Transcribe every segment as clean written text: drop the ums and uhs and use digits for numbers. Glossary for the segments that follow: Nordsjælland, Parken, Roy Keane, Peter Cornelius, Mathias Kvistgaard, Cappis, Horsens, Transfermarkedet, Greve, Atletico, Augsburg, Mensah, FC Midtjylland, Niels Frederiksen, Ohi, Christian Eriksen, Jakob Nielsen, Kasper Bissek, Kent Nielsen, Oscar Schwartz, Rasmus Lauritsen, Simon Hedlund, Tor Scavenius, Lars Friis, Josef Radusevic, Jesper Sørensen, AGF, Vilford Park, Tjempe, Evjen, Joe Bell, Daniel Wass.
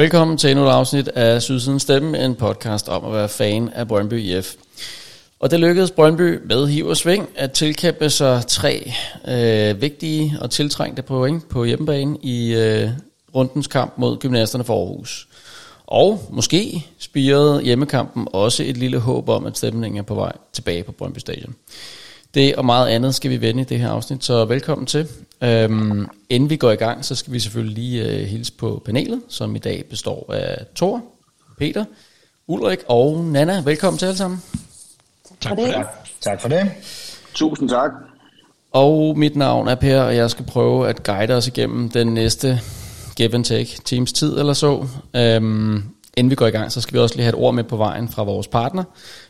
Velkommen til endnu et afsnit af Sydsidens Stemme, en podcast om at være fan af Brøndby IF. Og det lykkedes Brøndby med hiv og sving at tilkæmpe sig tre vigtige og tiltrængte point på hjemmebane i rundens kamp mod gymnasterne for Aarhus. Og måske spirede hjemmekampen også et lille håb om, at stemningen er på vej tilbage på Brøndby Stadion. Det og meget andet skal vi vende i det her afsnit, så velkommen til. Inden vi går i gang, så skal vi selvfølgelig lige hilse på panelet, som i dag består af Thor, Peter, Ulrik og Nana. Velkommen til alle sammen. Tak for det. Tak for det. Tusind tak. Og mit navn er Per, og jeg skal prøve at guide os igennem den næste give and take teams tid eller så. Inden vi går i gang, så skal vi også lige have et ord med på vejen fra vores partner.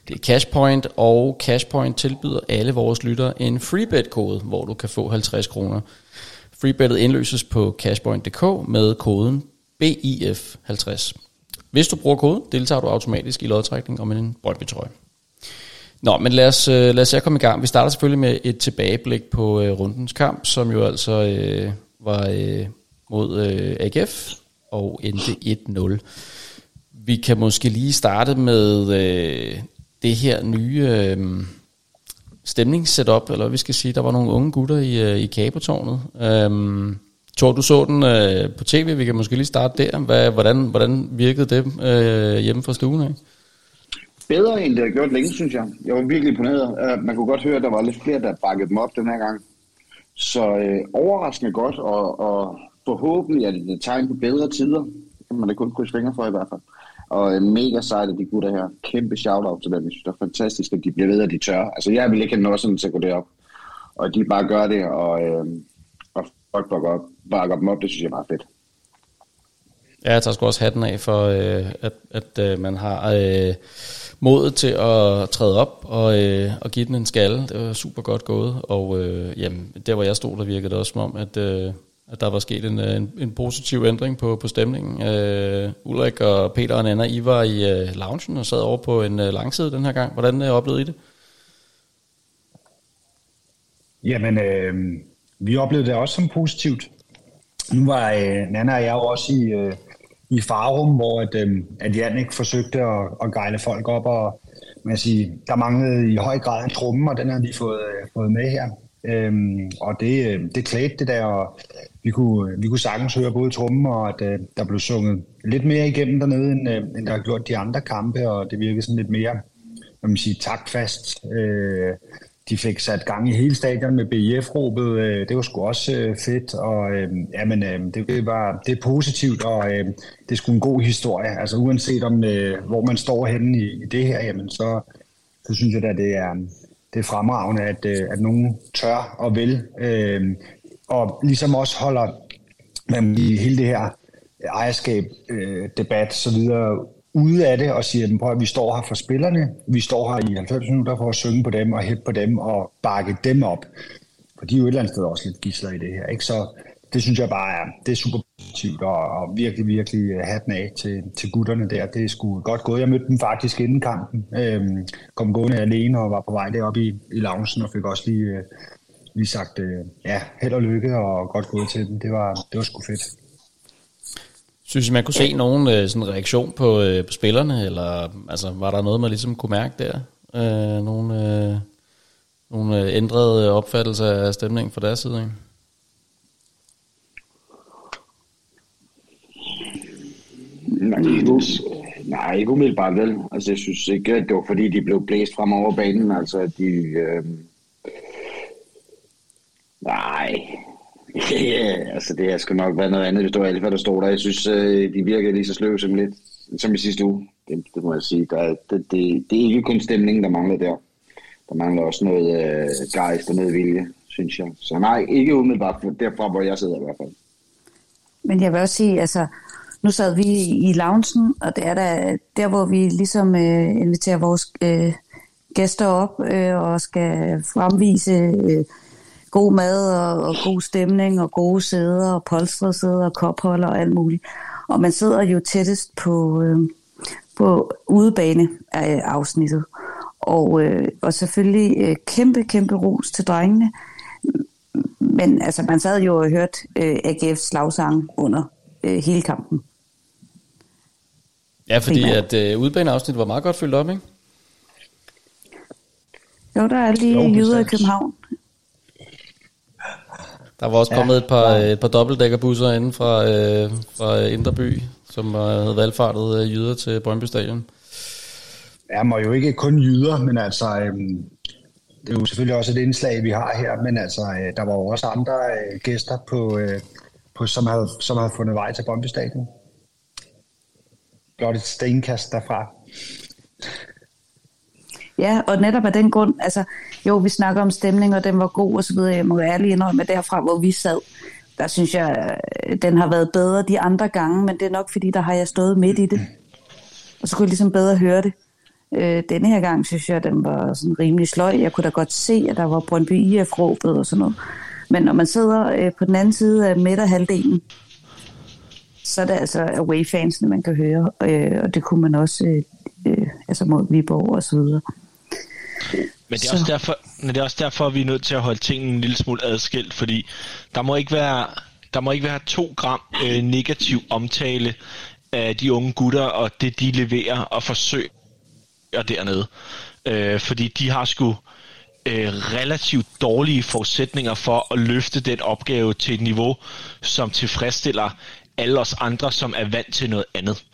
Det er Cashpoint, og Cashpoint tilbyder alle vores lyttere en freebet-kode, hvor du kan få 50 kroner. Freebettet indløses på cashpoint.dk med koden BIF50. Hvis du bruger koden, deltager du automatisk i lodtrækning om en Brøndby-trøje. Nå, men lad os komme i gang. Vi starter selvfølgelig med et tilbageblik på rundens kamp, som jo altså var mod AGF og endte 1-0. Vi kan måske lige starte med det her nye stemningssetup, eller vi skal sige, der var nogle unge gutter i Kabotårnet. Thor, du så den på tv, vi kan måske lige starte der. Hvordan virkede det hjemme fra stuen af? Bedre end det har gjort længe, synes jeg. Jeg var virkelig imponeret. Man kunne godt høre, at der var lidt flere, der bakkede dem op den her gang. Så overraskende godt, og forhåbentlig er det et tegn på bedre tider. Kan man da kun krydse fingre for i hvert fald. Og mega sejt af de gutter her. Kæmpe shout-out til dem. Jeg synes, det er fantastisk, at de bliver ved, at de tør. Altså, jeg vil ikke have noget sådan til at gå derop. Og de bare gør det, og folk bakker dem op. Det synes jeg er meget fedt. Ja, jeg tager sgu også hatten af for, at man har modet til at træde op og give den en skalle. Det var super godt gået. Og jamen, der, hvor jeg stod, der virkede det også som om, at der var sket en positiv ændring på stemningen. Ulrik og Peter og Nana, I var i loungen og sad over på en langside den her gang. Hvordan oplevede I det? Jamen, vi oplevede det også som positivt. Nu var Nana og jeg også i Farum, hvor at Jan ikke forsøgte at gejle folk op. Og man siger, der manglede i høj grad en tromme, og den har de fået med her. Og det klædte det der, og vi kunne sagtens høre både trommen og at der blev sunget lidt mere igennem dernede, end der har gjort de andre kampe, og det virkede sådan lidt mere, hvad man siger, taktfast. De fik sat gang i hele stadion med BIF-råbet, det var sgu også fedt, og det er positivt, og det er sgu en god historie, altså uanset om hvor man står henne i det her, jamen så synes jeg da, det er fremragende, at nogen tør og vil, og ligesom også holder i hele det her ejerskab, debat, så videre ude af det, og siger, prøv at vi står her for spillerne, vi står her i 90 minutter for at synge på dem, og hæppe på dem, og bakke dem op. For de er jo et eller andet sted også lidt gidsler i det her, ikke? Så det synes jeg bare det er super positivt, og virkelig, virkelig hatten af til gutterne der. Det er sgu godt gået. Jeg mødte dem faktisk inden kampen. Kom gående alene og var på vej deroppe i loungen, og fik også lige sagt, held og lykke, og godt gået til dem. Det var sgu fedt. Synes I, man kunne se nogen sådan reaktion på spillerne, eller altså, var der noget, man ligesom kunne mærke der? Nogle ændrede opfattelser af stemningen fra deres side, ikke? Nej, ikke umiddelbart vel. Altså, jeg synes ikke, at det var fordi, de blev blæst frem over banen. Altså, de... Nej. Altså, det har sgu nok været noget andet, hvis det var alt, hvad der stod der. Jeg synes, de virkede lige så sløve som i sidste uge. Det må jeg sige. Det er ikke kun stemningen, der mangler der. Der mangler også noget gejst og noget vilje, synes jeg. Så nej, ikke umiddelbart derfra, hvor jeg sidder i hvert fald. Men jeg vil også sige, altså... Nu sad vi i loungen, og det er der hvor vi ligesom inviterer vores gæster op og skal fremvise god mad og god stemning og gode sæder og polstrede sæder og kopholder og alt muligt. Og man sidder jo tættest på udebane af afsnittet. Og selvfølgelig kæmpe ros til drengene. Men altså, man sad jo og hørte AGF's slagsange under hele kampen. Ja, fordi at udbaneafsnittet var meget godt fyldt op, ikke? Jo, der er lige jyder i København. Der var også kommet et par dobbeltdækkerbusser inden fra Indre By, som havde valgfartet jyder til Brøndby Stadion. Ja, må jo ikke kun jyder, men altså, det er jo selvfølgelig også et indslag, vi har her, men altså, der var jo også andre gæster, som havde fundet vej til Brøndby Stadion. Blot et stenkast derfra. Ja, og netop af den grund, altså jo, vi snakker om stemning, og den var god og så videre. Jeg må ærligt indrømme, at derfra, hvor vi sad, der synes jeg, den har været bedre de andre gange, men det er nok fordi, der har jeg stået midt i det. Og så kunne jeg ligesom bedre høre det. Denne her gang, synes jeg, den var sådan rimelig sløj. Jeg kunne da godt se, at der var Brøndby IF-råbet og sådan noget. Men når man sidder på den anden side af midterhalvdelen, så er det altså away-fansene, man kan høre, og det kunne man også altså mod Viborg og så videre. Men det er også derfor, at vi er nødt til at holde tingene en lille smule adskilt, fordi der må ikke være 2 gram negativ omtale af de unge gutter og det, de leverer og forsøger dernede. Fordi de har sgu relativt dårlige forudsætninger for at løfte den opgave til et niveau, som tilfredsstiller alle os andre, som er vant til noget andet.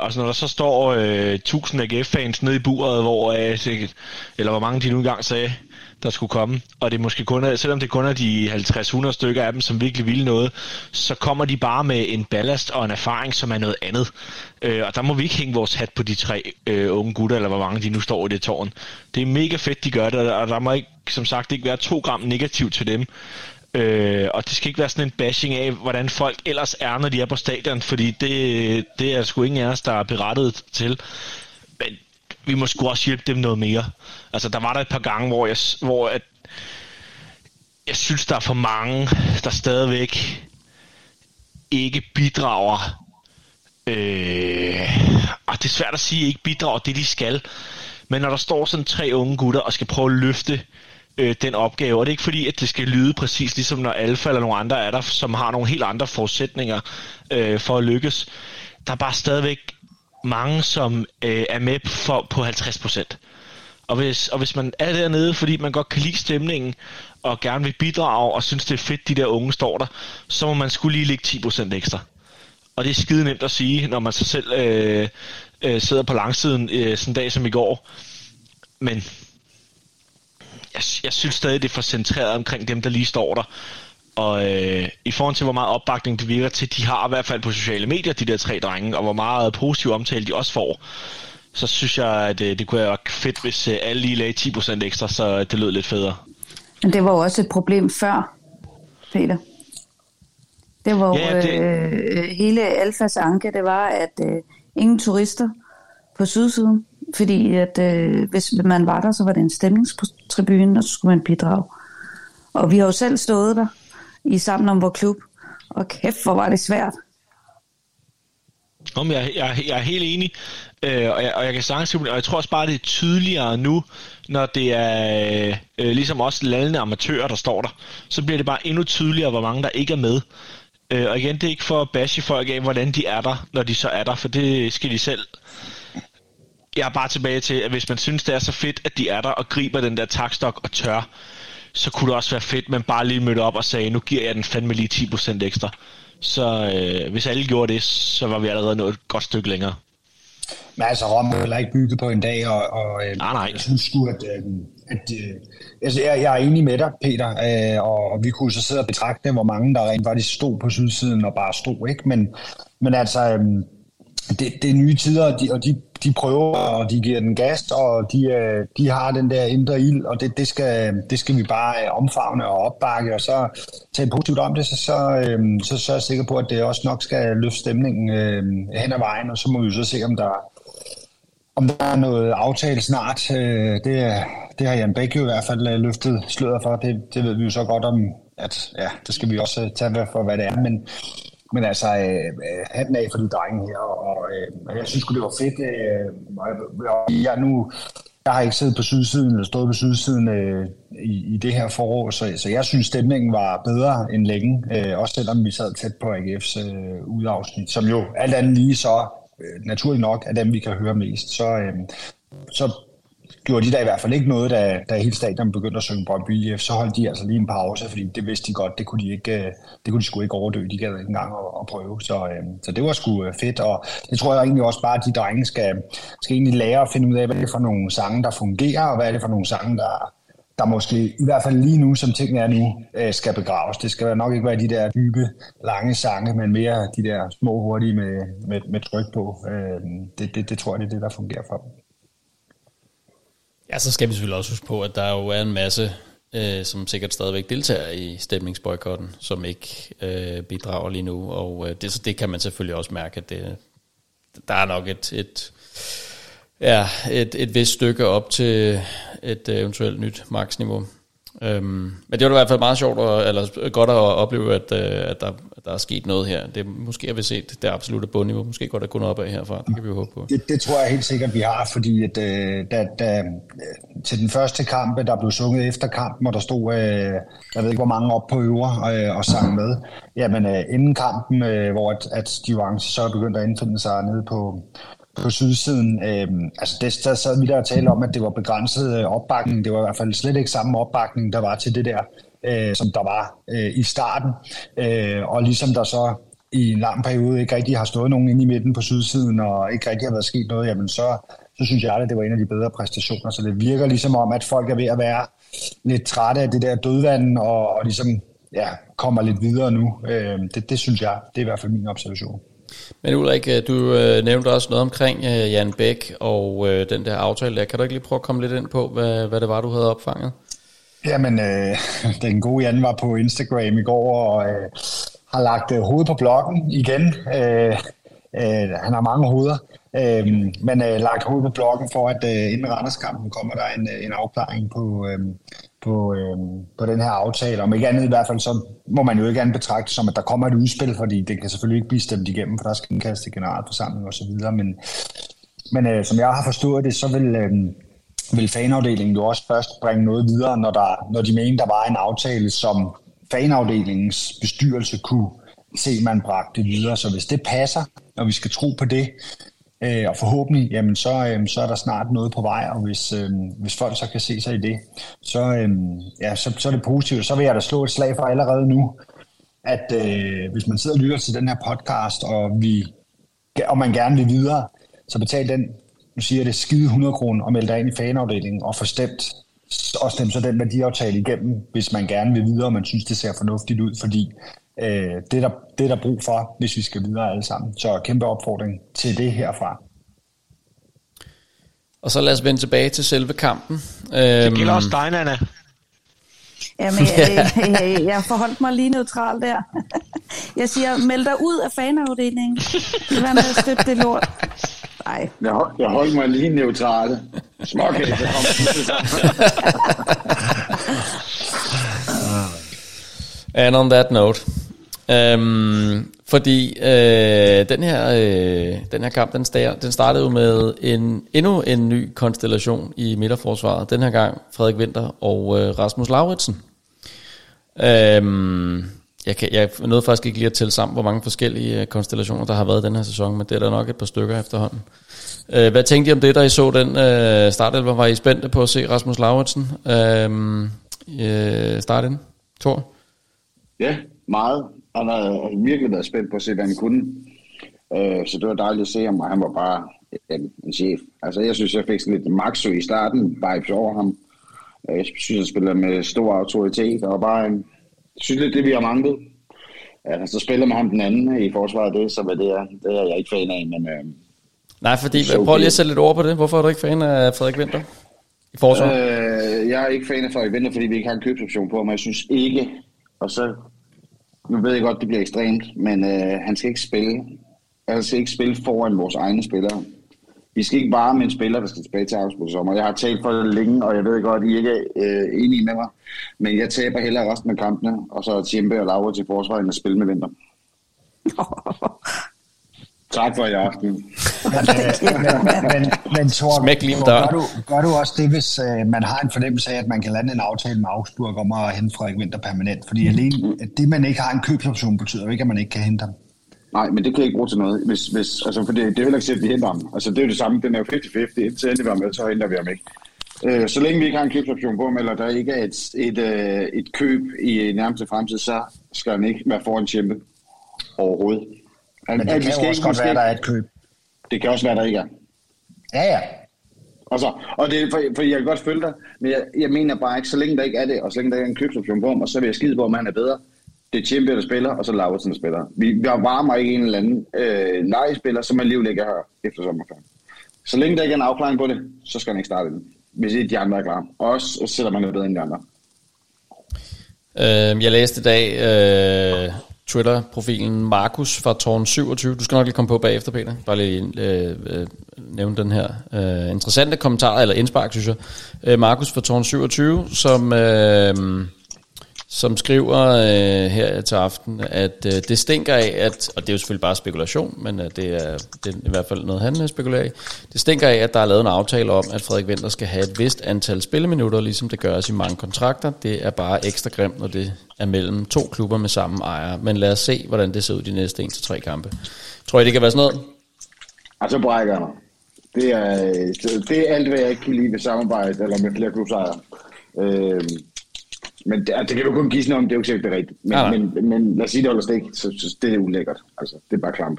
Og så når der så står 1000 AGF-fans nede i buret, hvor mange de nu engang sagde, der skulle komme, og det måske kun er, selvom det kun er de 50-100 stykker af dem, som virkelig vil noget, så kommer de bare med en ballast og en erfaring, som er noget andet. Og der må vi ikke hænge vores hat på de 3 unge gutter, eller hvor mange de nu står i det tårn. Det er mega fedt, de gør det, og der må ikke, som sagt, ikke være 2 gram negativ til dem. Og det skal ikke være sådan en bashing af, hvordan folk ellers er, når de er på stadion, fordi det er sgu ingen af os, der er berettiget til. Men vi må sgu også hjælpe dem noget mere. Altså, der var der et par gange, hvor jeg synes, der er for mange, der stadigvæk ikke bidrager. Og det er svært at sige, ikke bidrager det, de skal. Men når der står sådan 3 unge gutter og skal prøve at løfte den opgave, og det er ikke fordi, at det skal lyde præcis ligesom når Alfa eller nogle andre er der, som har nogle helt andre forudsætninger for at lykkes. Der er bare stadigvæk mange, som er med på 50%. Og hvis man er dernede, fordi man godt kan lide stemningen, og gerne vil bidrage, og synes det er fedt, de der unge står der, så må man skulle lige lægge 10% ekstra. Og det er skide nemt at sige, når man sig selv sidder på langsiden sådan en dag som i går. Men jeg synes stadig, det er for centreret omkring dem, der lige står der. Og i forhold til, hvor meget opbakning det virker til, de har i hvert fald på sociale medier, de der 3 drenge, og hvor meget positiv omtale de også får, så synes jeg, at det kunne være fedt, hvis alle lige lagde 10% ekstra, så det lød lidt federe. Men det var også et problem før, Peter. Det var hele Alfas anke, det var, at ingen turister på sydsiden, fordi at hvis man var der, så var det en stemningstribune, og så skulle man bidrage. Og vi har jo selv stået der i Sammen om Vores Klub, og kæft, hvor var det svært. Jeg er helt enig, og jeg kan sagtens, og jeg tror også bare, det er tydeligere nu, når det er ligesom også landende amatører, der står der. Så bliver det bare endnu tydeligere, hvor mange der ikke er med. Og igen, det er ikke for at bashe folk af, hvordan de er der, når de så er der, for det skal de selv. Jeg er bare tilbage til, at hvis man synes, det er så fedt, at de er der og griber den der takstok og tør, så kunne det også være fedt, man bare lige mødte op og sagde, nu giver jeg den fandme lige 10% ekstra. Så hvis alle gjorde det, så var vi allerede nået et godt stykke længere. Men altså, Rom er heller ikke bygget på en dag, og nej. Jeg synes sgu, at jeg er enig med dig, Peter, og vi kunne så sidde og betragte, hvor mange der rent faktisk stod på sydsiden og bare stod, ikke? Men altså, det er nye tider, og de prøver, og de giver den gas, og de har den der indre ild, og det skal vi bare omfavne og opbakke, og så tage positivt om det, så er jeg sikker på, at det også nok skal løfte stemningen hen ad vejen, og så må vi så se, om der er noget aftale snart. Det har Jan Bæk jo i hvert fald løftet sløret for, det ved vi jo så godt om, at ja, det skal vi også tage for, hvad det er, men altså, hatten af for de drenge her, og jeg synes det var fedt. Jeg har ikke siddet på sydsiden, eller stået på sydsiden i det her forår, så jeg synes, stemningen var bedre end længe, også selvom vi sad tæt på AGF's udafsnit, som jo alt andet lige så naturligt nok af dem, vi kan høre mest, så gjorde de der i hvert fald ikke noget, da hele stadion begyndte at synge Brøndby IF, så holdt de altså lige en pause, fordi det vidste de godt, det kunne de sgu ikke overdøve, de gad ikke engang at prøve, så det var sgu fedt, og det tror jeg egentlig også bare, at de drenge skal egentlig lære at finde ud af, hvad er det for nogle sange, der fungerer, og hvad er det for nogle sange, der måske, i hvert fald lige nu, som tingene er nu, skal begraves. Det skal nok ikke være de der dybe, lange sange, men mere de der små, hurtige med tryk på. Det tror jeg, det er det, der fungerer for dem. Ja, så skal vi selvfølgelig også huske på, at der jo er en masse, som sikkert stadigvæk deltager i stemningsboykotten, som ikke bidrager lige nu, og det kan man selvfølgelig også mærke, at der er nok et vist stykke op til et eventuelt nyt maksniveau. Men det var i hvert fald meget sjovt godt at opleve, at der er sket noget her. Det måske har vi set det absolutte bundniveau. Måske går der kun opad herfra. Det kan vi jo håbe på. Det tror jeg helt sikkert, vi har, fordi at, til den første kampe, der blev sunget efter kampen, og der stod, jeg ved ikke hvor mange op på øver og sang med. Jamen inden kampen, hvor at de orange så begyndte at indfinde sig nede på sydsiden, der sad vi der og talte om, at det var begrænset opbakning. Det var i hvert fald slet ikke samme opbakning, der var til det der, som der var i starten. Og ligesom der så i en lang periode ikke rigtig har stået nogen inde i midten på sydsiden, og ikke rigtig har været sket noget, jamen så synes jeg, at det var en af de bedre præstationer. Så det virker ligesom om, at folk er ved at være lidt trætte af det der dødvand, og ligesom kommer lidt videre nu. Det synes jeg, det er i hvert fald min observation. Men Ulrik, du nævnte også noget omkring Jan Bæk og den der aftale der. Kan du ikke lige prøve at komme lidt ind på, hvad det var, du havde opfanget? Jamen, den gode Jan var på Instagram i går og har lagt hovedet på bloggen igen. Han har mange hoveder, men lagt hovedet på bloggen for, at inden Randerskampen kommer der en afklaring på den her aftale. Om ikke andet i hvert fald, så må man jo ikke andet betragte som, at der kommer et udspil, fordi det kan selvfølgelig ikke blive stemt igennem, for der skal indkastes til generalforsamling og så videre. Men som jeg har forstået det, så vil fanafdelingen jo også først bringe noget videre, når de mener, der var en aftale, som fanafdelingens bestyrelse kunne se, man bragte videre. Så hvis det passer, og vi skal tro på det, og forhåbentlig, jamen så er der snart noget på vej, og hvis folk så kan se sig i det, så er det positivt. Så vil jeg da slå et slag for allerede nu, at hvis man sidder og lytter til den her podcast, og man gerne vil videre, så betal den, nu siger jeg det, skide 100 kroner og meld dig ind i fanafdelingen og få stemt, og stemme så den værdiaftale igennem, hvis man gerne vil videre, og man synes, det ser fornuftigt ud, fordi det er der brug for, hvis vi skal videre alle sammen. Så kæmpe opfordring til det herfra. Og så lad os vende tilbage til selve kampen. Det gælder også dig, Nana. Jamen, jeg forholdt mig lige neutral der. Jeg siger, meld dig ud af fanafdelingen. Det var noget støbt det lort. Nej. Jeg holdt mig lige neutral. Småkæft. And on that note, fordi den her kamp, den startede jo med endnu en ny konstellation i midterforsvaret. Den her gang Frederik Winther og Rasmus Lauritsen. Jeg nåede faktisk ikke lige at tælle sammen, hvor mange forskellige konstellationer, der har været den her sæson, men det er der nok et par stykker efterhånden. Hvad tænkte I om det, da I så den startelver? Var I spændte på at se Rasmus Lauritsen starte ind? Thor? Ja, meget. Han havde virkelig været spændt på at se, hvad han kunne. Så det var dejligt at se ham, og han var bare en chef. Altså, jeg synes, jeg fik sådan lidt Maxo i starten, vibes over ham. Jeg synes, han spiller med stor autoritet, og bare synes lidt det, vi har manglet. Så spiller man ham den anden i forsvaret, det, så hvad det er, det er jeg ikke fan af. Men, nej, fordi prøv lige at sætte lidt ord på det. Hvorfor er du ikke fan af Frederik Winther i forsvaret? Jeg er ikke fan af Frederik Winther, fordi vi ikke har en købsoption på ham, og jeg synes ikke... Og så, nu ved jeg godt, det bliver ekstremt, men han skal ikke spille. Han skal ikke spille foran vores egne spillere. Vi skal ikke bare med en spiller, der skal tilbage til Augsburg sommer. Jeg har talt for det længe, og jeg ved godt, at I ikke er enige med mig. Men jeg taber hellere resten af kampene, og så er Tjempe og Laura til forsvaret, end at spille med Winther. Tak for i aften. Men Thor, gør du også det, hvis man har en fornemmelse af, at man kan lande en aftale med Augsburg om at hente Frederik Winther permanent? Fordi alene, at det, man ikke har en købsoption, betyder ikke, at man ikke kan hente ham. Nej, men det kan jeg ikke bruge til noget. Hvis, altså, for det er jo heller ikke set, at vi henter ham. Altså, det er jo det samme. Den er jo 50-50. Indtil endelig var med, så henter vi ham ikke. Så længe vi ikke har en købsoption på ham, eller der ikke er et køb i nærmeste fremtid, så skal han ikke være foran Tjempe overhovedet. Men det kan jo også godt være, der er et køb. Det kan også være, der ikke er. Ja, ja. Og det, for jeg kan godt følge dig, men jeg mener bare ikke, så længe der ikke er det, og så længe der ikke er en købsoption på ham, og så vil jeg skide på, om han er bedre. Det er Tjempe, der spiller, og så Lauritsen, der spiller. Vi varmer ikke en eller anden lejespiller, som alligevel ikke er her efter sommerferien. Så længe der ikke er en afklaring på det, så skal han ikke starte den, hvis ikke de andre er klar. Også selvom man er bedre end de andre. Jeg læste i dag Twitter-profilen Markus fra Tårn 27. Du skal nok lige komme på bagefter, Peter. Bare lige nævne den her interessante kommentar, eller indspark, synes jeg. Markus fra Tårn 27, som skriver her til aften, at det stinker af, at, og det er jo selvfølgelig bare spekulation, men det er i hvert fald noget, han spekulerer i, det stinker af, at der er lavet en aftale om, at Frederik Winther skal have et vist antal spilleminutter, ligesom det gøres i mange kontrakter. Det er bare ekstra grimt, når det er mellem to klubber med samme ejer. Men lad os se, hvordan det ser ud de næste 1-3 kampe. Tror I, det kan være sådan noget? Altså brækker mig. Det er alt, hvad jeg ikke kan lide ved samarbejde, eller med flere klubsejere. Men det kan du kun gisne om, det er jo ikke sikkert rigtigt. Men lad os sige, det holder stik, så det er ulækkert. Altså, det er bare klamp.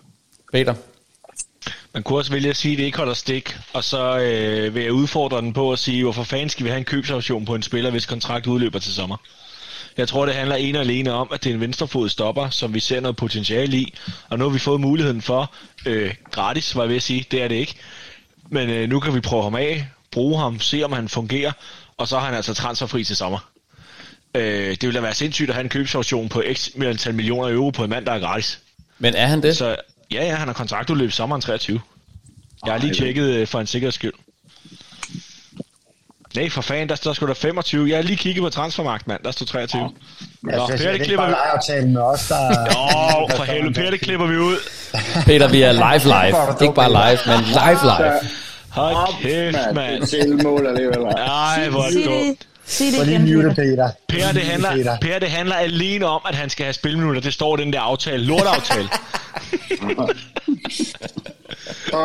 Peter? Man kunne også vælge at sige, at det ikke holder stik, og så vil jeg udfordre den på at sige, hvorfor fanden skal vi have en købsoption på en spiller, hvis kontrakt udløber til sommer? Jeg tror, det handler ene og alene om, at det er en venstrefodet stopper, som vi ser noget potentiale i, og nu har vi fået muligheden for, gratis, var jeg ved at sige, det er det ikke. Men nu kan vi prøve ham af, bruge ham, se om han fungerer, og så har han altså transferfri til sommer. Det ville da være sindssygt at have en købsoption på x antal millioner euro på en mand, der er gratis. Men er han det? Så, ja, han har kontraktudløb sommeren 23. Jeg har lige tjekket for en sikkerheds skyld. Nej, for fanden, der står sgu da 25. Jeg har lige kigget på Transfermarkedet, mand. Der står 23. Ja, Per, det klipper vi ud. Lejeaftalen med os, der... Nå, for helvede, Per, det klipper vi ud. Peter, vi er live. Ikke bare live, men live. Hold kæft, mand. Selvmål alligevel. Ej, hvor er det godt. Per, det handler alene om, at han skal have spilminutter. Det står i den der aftale. Lortaftale.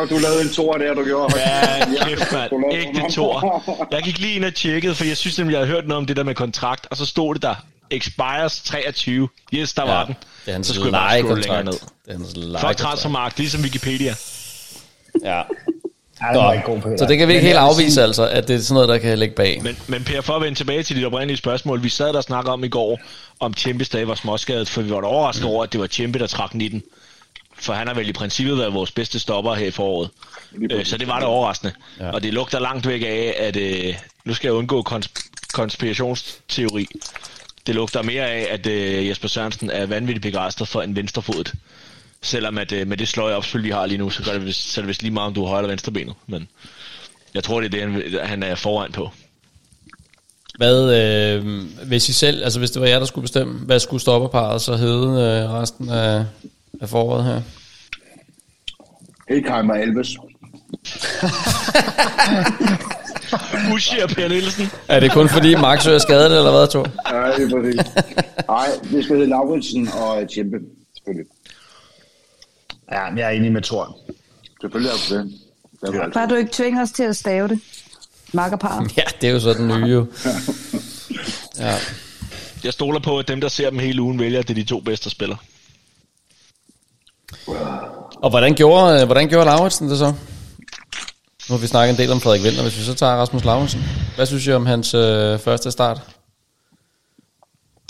Du lavede en toer der, du gjorde. Ja, kæft, mand. Ægte toer. Jeg gik lige ind og tjekkede, for jeg synes nemlig, jeg havde hørt noget om det der med kontrakt. Og så stod det der. Expires 23. Yes, der var den. Det er hans lejekontrakt. Fuck Transfermarkedet, ligesom Wikipedia. Ja. Så det kan vi ikke helt afvise altså, at det er sådan noget, der kan ligge bag. Men Per, for at vende tilbage til dit oprindelige spørgsmål, vi sad der og snakkede om i går, om Tjempes dag var småskadet, for vi var da overrasket over, at det var Tjempe, der trak 19. For han har vel i princippet været vores bedste stopper her i foråret. Så det var da overraskende. Ja. Og det lugter langt væk af, at nu skal jeg undgå konspirationsteori. Det lugter mere af, at Jesper Sørensen er vanvittigt begejstret for en venstrefodet. Selvom at med det sløje opspil, vi har lige nu, så gør det vist lige meget, om du er højre eller venstre benet. Men jeg tror, det er det, han er foran på. Hvad, hvis I selv, altså hvis det var jer, der skulle bestemme, hvad skulle stopperparet så hedde resten af foråret her? Hedkheim og Elves. Usher Per Nielsen. Er det kun fordi Max er skadet, eller hvad, Thor? Nej, det er fordi. Nej, det skal hedde Lauritsen og Tjempe, selvfølgelig. Ja, jeg er enig med Thor. Selvfølgelig er det. Bare du ikke tvinger os til at stave det. Makkerpar. Ja, det er jo så den nye. Ja. Jeg stoler på, at dem, der ser dem hele ugen, vælger, at det er de to bedste spillere. Og hvordan gjorde Lauritsen det så? Nu har vi snakket en del om Frederik Winther, hvis vi så tager Rasmus Lauritsen. Hvad synes I om hans første start?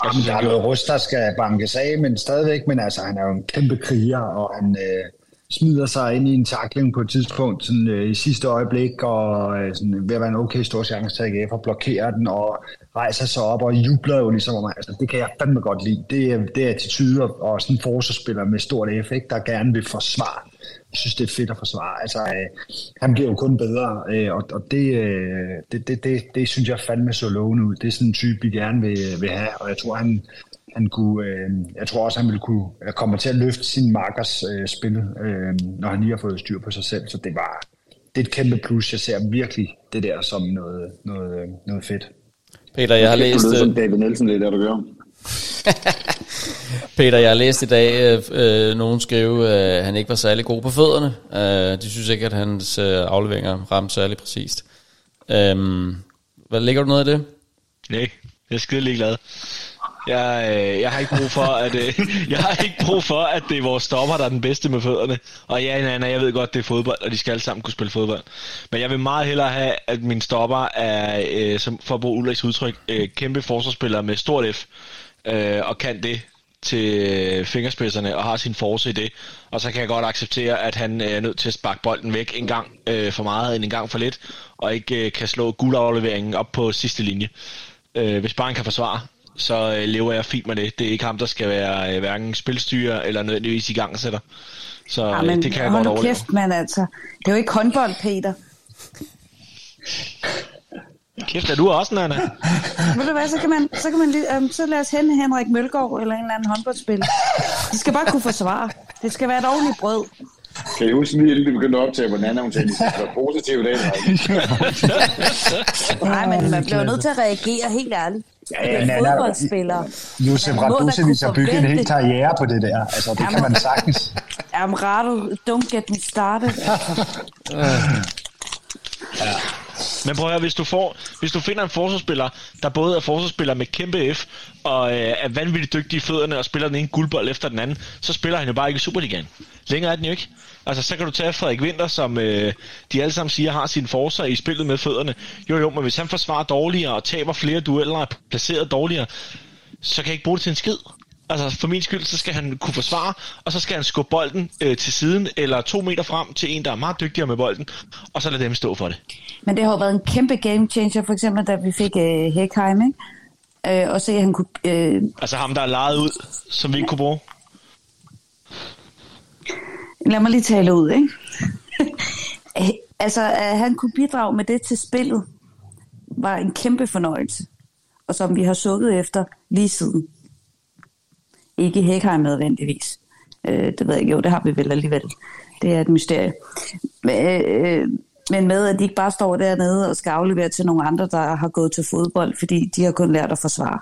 Jamen, der er noget rust, der skal bankes af, men stadigvæk, men altså, han er jo en kæmpe kriger, og han smider sig ind i en tackling på et tidspunkt sådan, i sidste øjeblik, og sådan, ved at være en okay stor chance til AGF, og blokerer den, og rejser sig op, og jubler jo ligesom, altså, det kan jeg fandme godt lide. Det er attitude, og sådan en forsvarsspiller med stort effekt, der gerne vil forsvare. Jeg synes, det er fedt at forsvare. Altså, han bliver jo kun bedre, og det synes jeg fandme så lovende ud. Det er sådan en type, vi gerne vil have, og jeg tror, han kunne, jeg tror også, han ville kunne komme til at løfte sin markers spil, når han lige har fået styr på sig selv. Så det er et kæmpe plus. Jeg ser virkelig det der som noget fedt. Peter, jeg har læst... Du lyder som David Nielsen lidt, der du gør. Peter, jeg har læst i dag, nogen skrev, at han ikke var særlig god på fødderne. De synes ikke, at hans afleveringer ramte særlig præcist. Hvad ligger du noget af det? Nej, jeg er skide ligeglad. Jeg har ikke brug for, at det er vores stopper, der er den bedste med fødderne. Og jeg ved godt, det er fodbold, og de skal alle sammen kunne spille fodbold. Men jeg vil meget hellere have, at min stopper er, som for at bruge Ulrichs udtryk, kæmpe forsvarsspillere med stort F, og kan det til fingerspidserne og har sin force i det. Og så kan jeg godt acceptere, at han er nødt til at sparke bolden væk en gang for meget end en gang for lidt, og ikke kan slå guldafleveringen op på sidste linje. Hvis bare han kan forsvare, så lever jeg fint med det. Det er ikke ham, der skal være hverken spilstyrer eller nødvendigvis igangsætter. Så ja, men, det kan jeg godt overleve. Hold nu kæft, mand, altså. Det er jo ikke håndbold, Peter. Kæft, er du også, Nanna? Ved du hvad, så kan man lige, så lad os hente Henrik Mølgaard eller en eller anden håndboldspiller. De skal bare kunne forsvare. Det skal være et ordentligt brød. Kan I huske lige, at det begyndte at optage, hvor Nanna hun sagde, at det var positivt af det? Nej, men man bliver nødt til at reagere, helt ærligt. Ja, fodboldspillere. Josef Radusevic har bygget en hel karriere på det der. Altså, det kan man sagtens. Jamen, Radu, don't get me started. Ja. Men prøv at høre, hvis du finder en forsvarsspiller, der både er forsvarsspiller med kæmpe F, og er vanvittigt dygtig i fødderne, og spiller den ene guldbold efter den anden, så spiller han jo bare ikke i Superligaen. Længere er den jo ikke. Altså, så kan du tage Frederik Winther, som de alle sammen siger, har sine forser i spillet med fødderne. Jo, men hvis han forsvarer dårligere, og taber flere dueller, og er placeret dårligere, så kan jeg ikke bruge det til en skid. Altså, for min skyld, så skal han kunne forsvare, og så skal han skubbe bolden til siden, eller 2 meter frem til en, der er meget dygtigere med bolden, og så lade dem stå for det. Men det har jo været en kæmpe game changer, for eksempel, da vi fik Hækheim, ikke? Og se, at han kunne... Altså ham, der er lejet ud, som vi ikke kunne bruge. Lad mig lige tale ud, ikke? Altså, at han kunne bidrage med det til spillet, var en kæmpe fornøjelse, og som vi har sukket efter lige siden. Ikke Hækheim nødvendigvis. Det ved jeg ikke. Jo, det har vi vel alligevel. Det er et mysterie. Men med, at de ikke bare står dernede og skal aflevere til nogle andre, der har gået til fodbold, fordi de har kun lært at forsvare.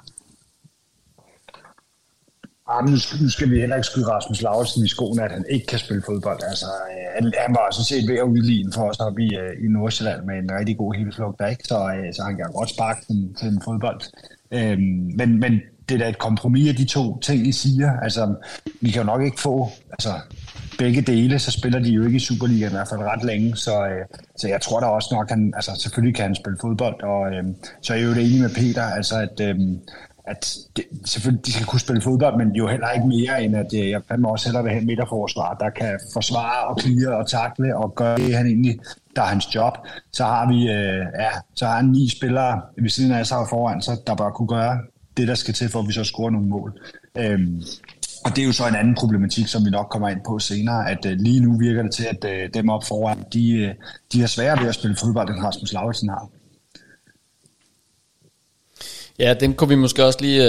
Jamen, nu skal vi heller ikke skyde Rasmus Lauritsen i skoene, at han ikke kan spille fodbold. Altså, han var sådan set ved at udligne for os oppe i Nordsjælland med en rigtig god helflugt, ikke? Så han kan godt sparke til en fodbold. Men det er et kompromis af de to ting, I siger. Altså, vi kan jo nok ikke få begge dele, så spiller de jo ikke i Superligaen i hvert fald ret længe, så jeg tror da også nok, han, altså selvfølgelig kan han spille fodbold, og så er jeg jo det enige med Peter, altså at det, selvfølgelig de skal kunne spille fodbold, men jo heller ikke mere, end at jeg fandme også hellere vil have en midterforsvar, der kan forsvare og klire og takle og gøre det, han egentlig, der er hans job. Så har vi, så har han 9 spillere ved siden af sig foran sig, der bare kunne gøre det, der skal til, for at vi så scorer nogle mål. Og det er jo så en anden problematik, som vi nok kommer ind på senere, at lige nu virker det til, at dem op foran, de er sværere ved at spille fodbold, end Rasmus Lauritsen har. Ja, den kunne vi måske også lige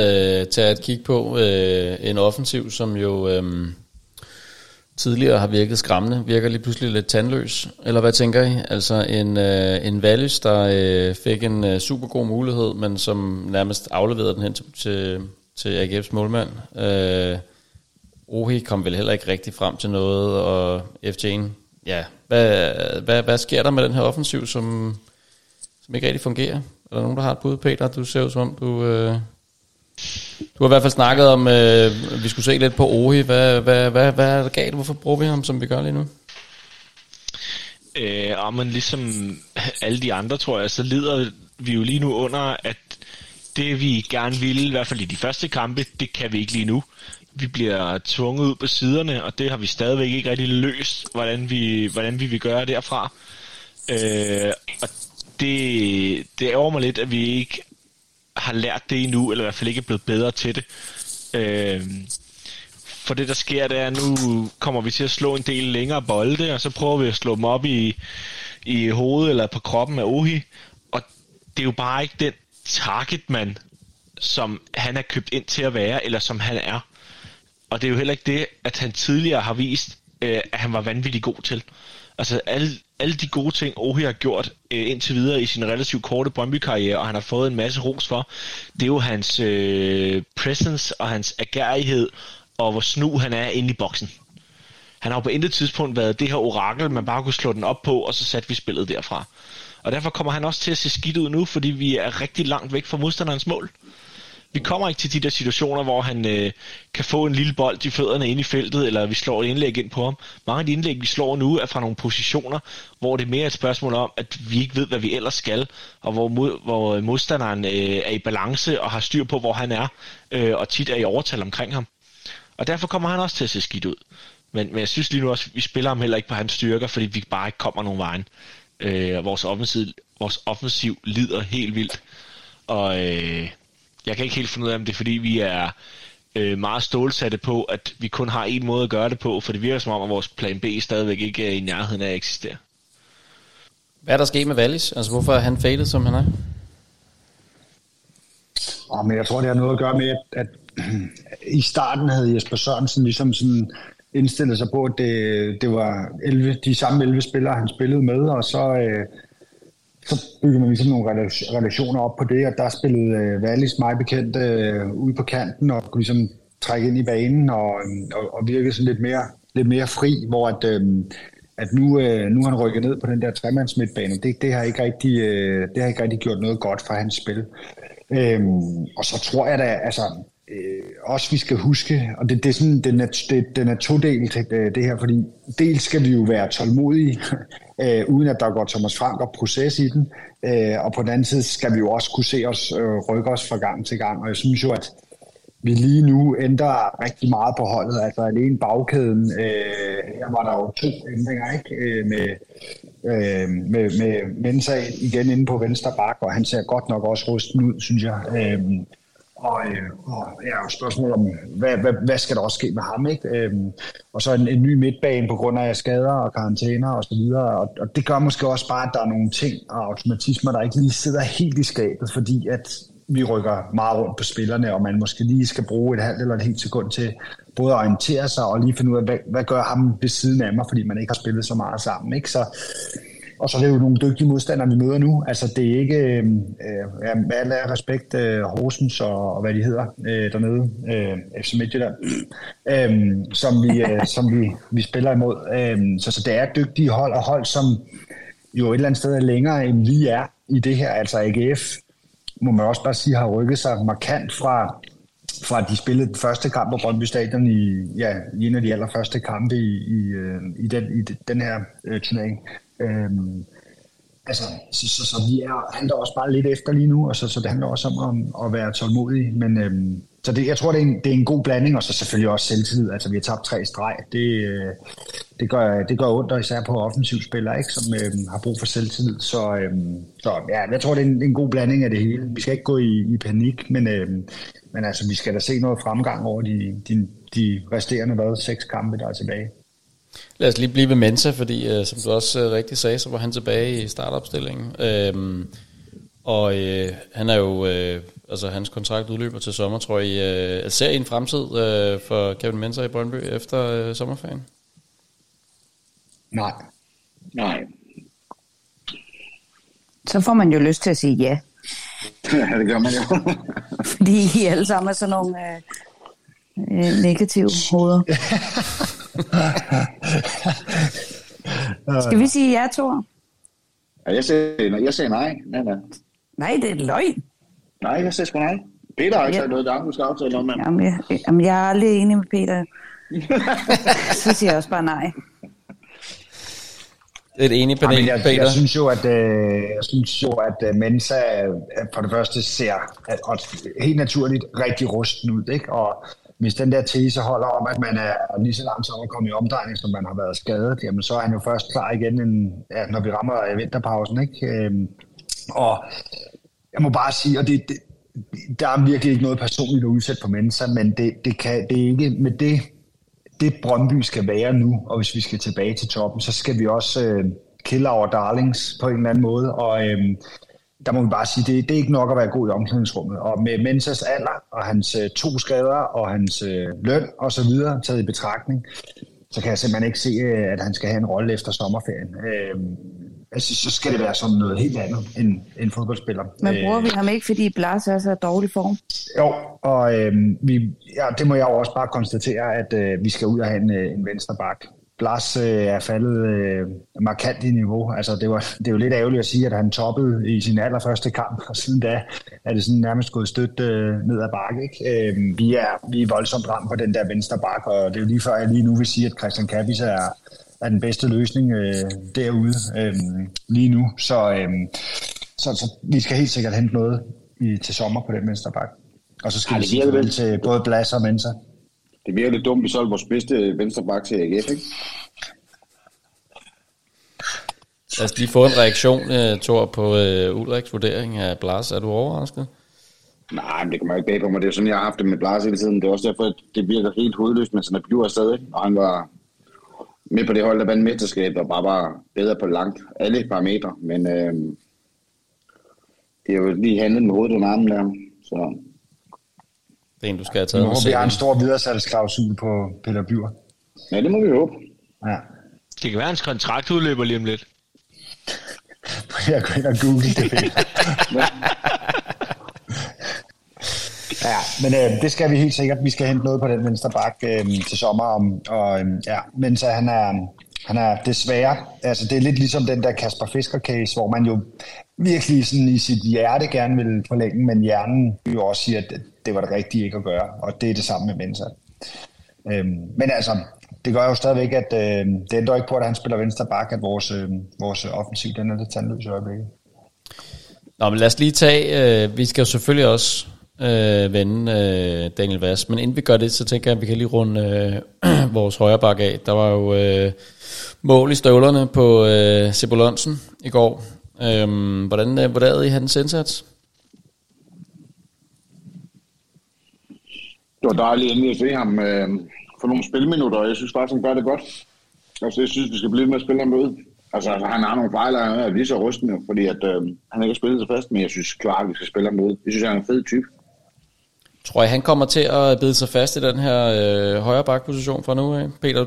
tage et kig på. En offensiv, som jo tidligere har virket skræmmende, virker lige pludselig lidt tandløs. Eller hvad tænker I? Altså en Wallis, der fik en super god mulighed, men som nærmest afleverede den hen til AGF's målmand. Ohi kom vel heller ikke rigtig frem til noget, og FC'en. Ja, hvad sker der med den her offensiv, som ikke rigtig fungerer? Er der nogen, der har et bud, Peter? Du ser jo som om, du har i hvert fald snakket om, vi skulle se lidt på Ohi. Hvad er der galt? Hvorfor bruger vi ham, som vi gør lige nu? Men ligesom alle de andre, tror jeg, så lider vi jo lige nu under, at det vi gerne ville, i hvert fald i de første kampe, det kan vi ikke lige nu. Vi bliver tvunget ud på siderne, og det har vi stadigvæk ikke rigtig løst, hvordan vi vil gøre derfra. Og det ærger mig lidt, at vi ikke har lært det endnu, eller i hvert fald ikke er blevet bedre til det. For det, der sker, det er, at nu kommer vi til at slå en del længere bolde, og så prøver vi at slå dem op i hovedet eller på kroppen af Ohi. Og det er jo bare ikke den targetman, som han er købt ind til at være, eller som han er. Og det er jo heller ikke det, at han tidligere har vist, at han var vanvittigt god til. Altså, alle, alle de gode ting, Ohi har gjort indtil videre i sin relativt korte Brøndby-karriere, og han har fået en masse ros for, det er jo hans presence og hans agerighed, og hvor snu han er inde i boksen. Han har jo på intet tidspunkt været det her orakel, man bare kunne slå den op på, og så satte vi spillet derfra. Og derfor kommer han også til at se skidt ud nu, fordi vi er rigtig langt væk fra modstanderens mål. Vi kommer ikke til de der situationer, hvor han kan få en lille bold i fødderne ind i feltet, eller vi slår et indlæg ind på ham. Mange af de indlæg, vi slår nu, er fra nogle positioner, hvor det er mere et spørgsmål om, at vi ikke ved, hvad vi ellers skal, og hvor modstanderen er i balance og har styr på, hvor han er, og tit er i overtal omkring ham. Og derfor kommer han også til at se skidt ud. Men jeg synes lige nu også, at vi spiller ham heller ikke på hans styrker, fordi vi bare ikke kommer nogen vejen. Vores offensiv lider helt vildt. Og jeg kan ikke helt finde ud af, om det er, fordi vi er meget stålsatte på, at vi kun har én måde at gøre det på, for det virker som om, at vores plan B stadigvæk ikke er i nærheden af at eksistere. Hvad er der sket med Wallis? Altså, hvorfor er han faded, som han er? Men jeg tror, det har noget at gøre med, at i starten havde Jesper Sørensen ligesom sådan indstillede sig på, at det var 11, de samme 11 spillere, han spillede med, og så bygger man ligesom nogle relationer op på det, og der spillede Wallis meget bekendt ude på kanten, og kunne ligesom trække ind i banen, og virkede sådan lidt mere fri, hvor at nu han rykker ned på den der tremandsmidtbane. Det har ikke rigtig, gjort noget godt for hans spil. Og så tror jeg da, altså også vi skal huske, og det er sådan, den er todelt det her, fordi dels skal vi jo være tålmodige, uden at der går Thomas Frank og proces i den, og på den anden side skal vi jo også kunne se os rykke os fra gang til gang, og jeg synes jo, at vi lige nu ændrer rigtig meget på holdet, altså alene bagkæden, her var der jo 2 ændringer, ikke? Med Mensah igen inde på venstre bak, og han ser godt nok også rusten ud, synes jeg. Og ja, spørgsmålet om, hvad skal der også ske med ham, ikke? Og så en ny midtbane på grund af skader og karantæner og så videre. Og det gør måske også bare, at der er nogle ting og automatismer, der ikke lige sidder helt i skabet, fordi at vi rykker meget rundt på spillerne, og man måske lige skal bruge et halvt eller et helt sekund til både at orientere sig og lige finde ud af, hvad gør ham ved siden af mig, fordi man ikke har spillet så meget sammen, ikke? Og så er det jo nogle dygtige modstandere, vi møder nu. Altså, det er ikke med al respekt Horsens og hvad de hedder dernede, FC Midtjylland, som vi spiller imod. Så det er dygtige hold, og hold, som jo et eller andet sted er længere, end vi er i det her. Altså AGF, må man også bare sige, har rykket sig markant fra de spillede den første kamp på Brøndby Stadion i en af de allerførste kampe i den her turnering. Så vi handler også bare lidt efter lige nu, og så det handler også om at være tålmodig, men så det, jeg tror det er en god blanding, og så selvfølgelig også selvtillid. Altså vi har tabt 3 streg, det gør ondt, og især på offensivspillere, ikke, som har brug for selvtillid, så ja, jeg tror det er en god blanding af det hele. Vi skal ikke gå i panik, men altså vi skal da se noget fremgang over de resterende 6 kampe, der er tilbage. Lad os lige blive ved Mensah, fordi som du også rigtig sagde, så var han tilbage i startopstillingen. Han er jo, altså hans kontrakt udløber til sommer, tror jeg. Ser I en fremtid for Kevin Mensah i Brøndby efter sommerferien? Nej. Så får man jo lyst til at sige ja. Ja, det gør man jo. Fordi I alle sammen er sådan nogle negative hoveder. Skal vi sige ja, Thor? Ja, jeg sagde nej. Nej, det er løgn. Nej, jeg sagde sgu nej. Peter har ikke sagt noget, der er, du skal aftale noget, mand. Jamen, jeg er aldrig enig med Peter. Så siger jeg også bare nej. Et enigt panel, Peter. Jeg synes jo, at Mensah for det første ser helt naturligt rigtig rusten ud, ikke? Og hvis den der tese holder om, at man er lige så langt som at komme i omdrejning, som man har været skadet, jamen så er han jo først klar igen, når vi rammer vinterpausen, ikke? Og jeg må bare sige, og det, der er virkelig ikke noget personligt at udsætte på Mensah, men det er ikke med det Brøndby skal være nu, og hvis vi skal tilbage til toppen, så skal vi også kill our darlings på en eller anden måde, og der må vi bare sige, det er ikke nok at være god i omklædningsrummet. Og med Mensahs alder, og hans 2 skader, og hans løn, og så videre, taget i betragtning, så kan jeg simpelthen ikke se, at han skal have en rolle efter sommerferien. Altså, så skal det være som noget helt andet end fodboldspiller. Men bruger vi ham ikke, fordi Blas er så dårlig form? Jo, og det må jeg jo også bare konstatere, at vi skal ud og have en venstre bak. Blas er faldet markant i niveau. Altså, det er jo lidt ærgerligt at sige, at han toppede i sin allerførste kamp, og siden da er det sådan nærmest gået stødt ned ad bakke. Ikke? Vi er voldsomt ramt på den der venstre bak, og det er jo lige før, jeg lige nu vil sige, at Christian Cappis er den bedste løsning derude lige nu. Så vi skal helt sikkert hente noget til sommer på den venstre bak. Og så skal vi sige vel til både Blas og Mensah. Det virker lidt dumt, vi solgte vores bedste venstreback til AGF, ikke? Lad os lige få en reaktion, Thor, på Ulriks vurdering af Blas. Er du overrasket? Nej, men det kommer ikke bag på mig. Det er sådan, jeg har haft det med Blas hele tiden. Det er også derfor, at det virker helt hovedløst, men sådan er Bjørk stadig. Og han var med på det hold, der vandt mesterskabet, og bare var bedre på langt. Alle parametre, men det er jo lige handlet med hovedet og armen der, så... Det er en, du skal have taget. Nu har vi en stor videresalgsklausul på Peter Bjørk. Ja, det må vi håbe. Ja. Det kan være, hans kontrakt udløber lige om lidt. Jeg går ind og google det. Ja, men det skal vi helt sikkert. Vi skal hente noget på den venstre bak til sommer. Men så han er desværre... Altså, det er lidt ligesom den der Kasper Fisker-case, hvor man jo virkelig sådan i sit hjerte gerne vil forlænge, men hjernen jo også siger, at det var det rigtige ikke at gøre, og det er det samme med Mensah. Men altså, det gør jo stadigvæk, at det ændrer ikke på, at han spiller venstre bak, at vores offensiv, den er lidt tandløs i øjeblikket. Nå, men lad os lige tage, vi skal jo selvfølgelig også vende Daniel Wass, men inden vi gør det, så tænker jeg, at vi kan lige runde vores højre bak af. Der var jo mål i støvlerne på Sepp Lønnen i går. Hvordan vurderede I hans indsats? Det var dejligt endelig at se ham for nogle spilminutter, og jeg synes faktisk, han gør det godt. Altså, jeg synes, vi skal blive lidt med at spille ham ud. Altså, han har nogle fejl, og han er lige så rustende, fordi at, han ikke har spillet så fast, men jeg synes klart, vi skal spille ham ud. Jeg synes, han er en fed type. Tror I, han kommer til at bide sig fast i den her højre bakposition fra nu af? Peter,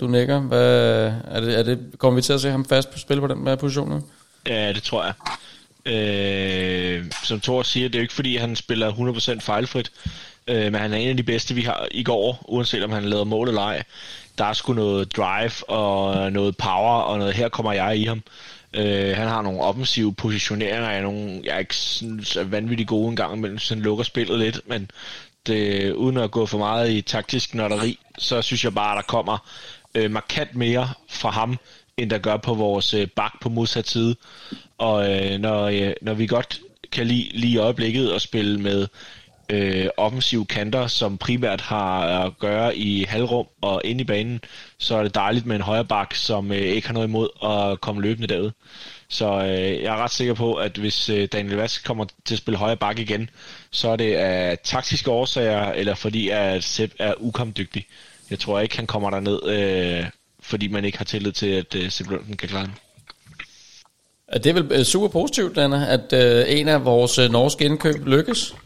du nikker. Hvad, er det, kommer vi til at se ham fast på spil på den her position nu? Ja, det tror jeg. Som Thor siger, det er jo ikke, fordi han spiller 100% fejlfrit. Men han er en af de bedste, vi har i går, uanset om han lavede mål eller ej. Der er sgu noget drive og noget power og noget, her kommer jeg i ham. Han har nogle offensive positioneringer af nogle, jeg ikke synes er vanvittigt gode en gang imellem, så han lukker spillet lidt. Men det, uden at gå for meget i taktisk nørderi, så synes jeg bare, der kommer markant mere fra ham, end der gør på vores bak på modsat side. Og når vi godt kan lide lige i øjeblikket at spille med offensive kanter, som primært har at gøre i halvrum og inde i banen, så er det dejligt med en højre bak, som ikke har noget imod at komme løbende derud. Så jeg er ret sikker på, at hvis Daniel Wass kommer til at spille højre bak igen, så er det af taktiske årsager, eller fordi at Sepp er ukampdygtig. Jeg tror ikke, han kommer derned, fordi man ikke har tillid til, at Sepp Lønnen kan klare ham. Det er vel super positivt, Anna, at en af vores norske indkøb lykkes?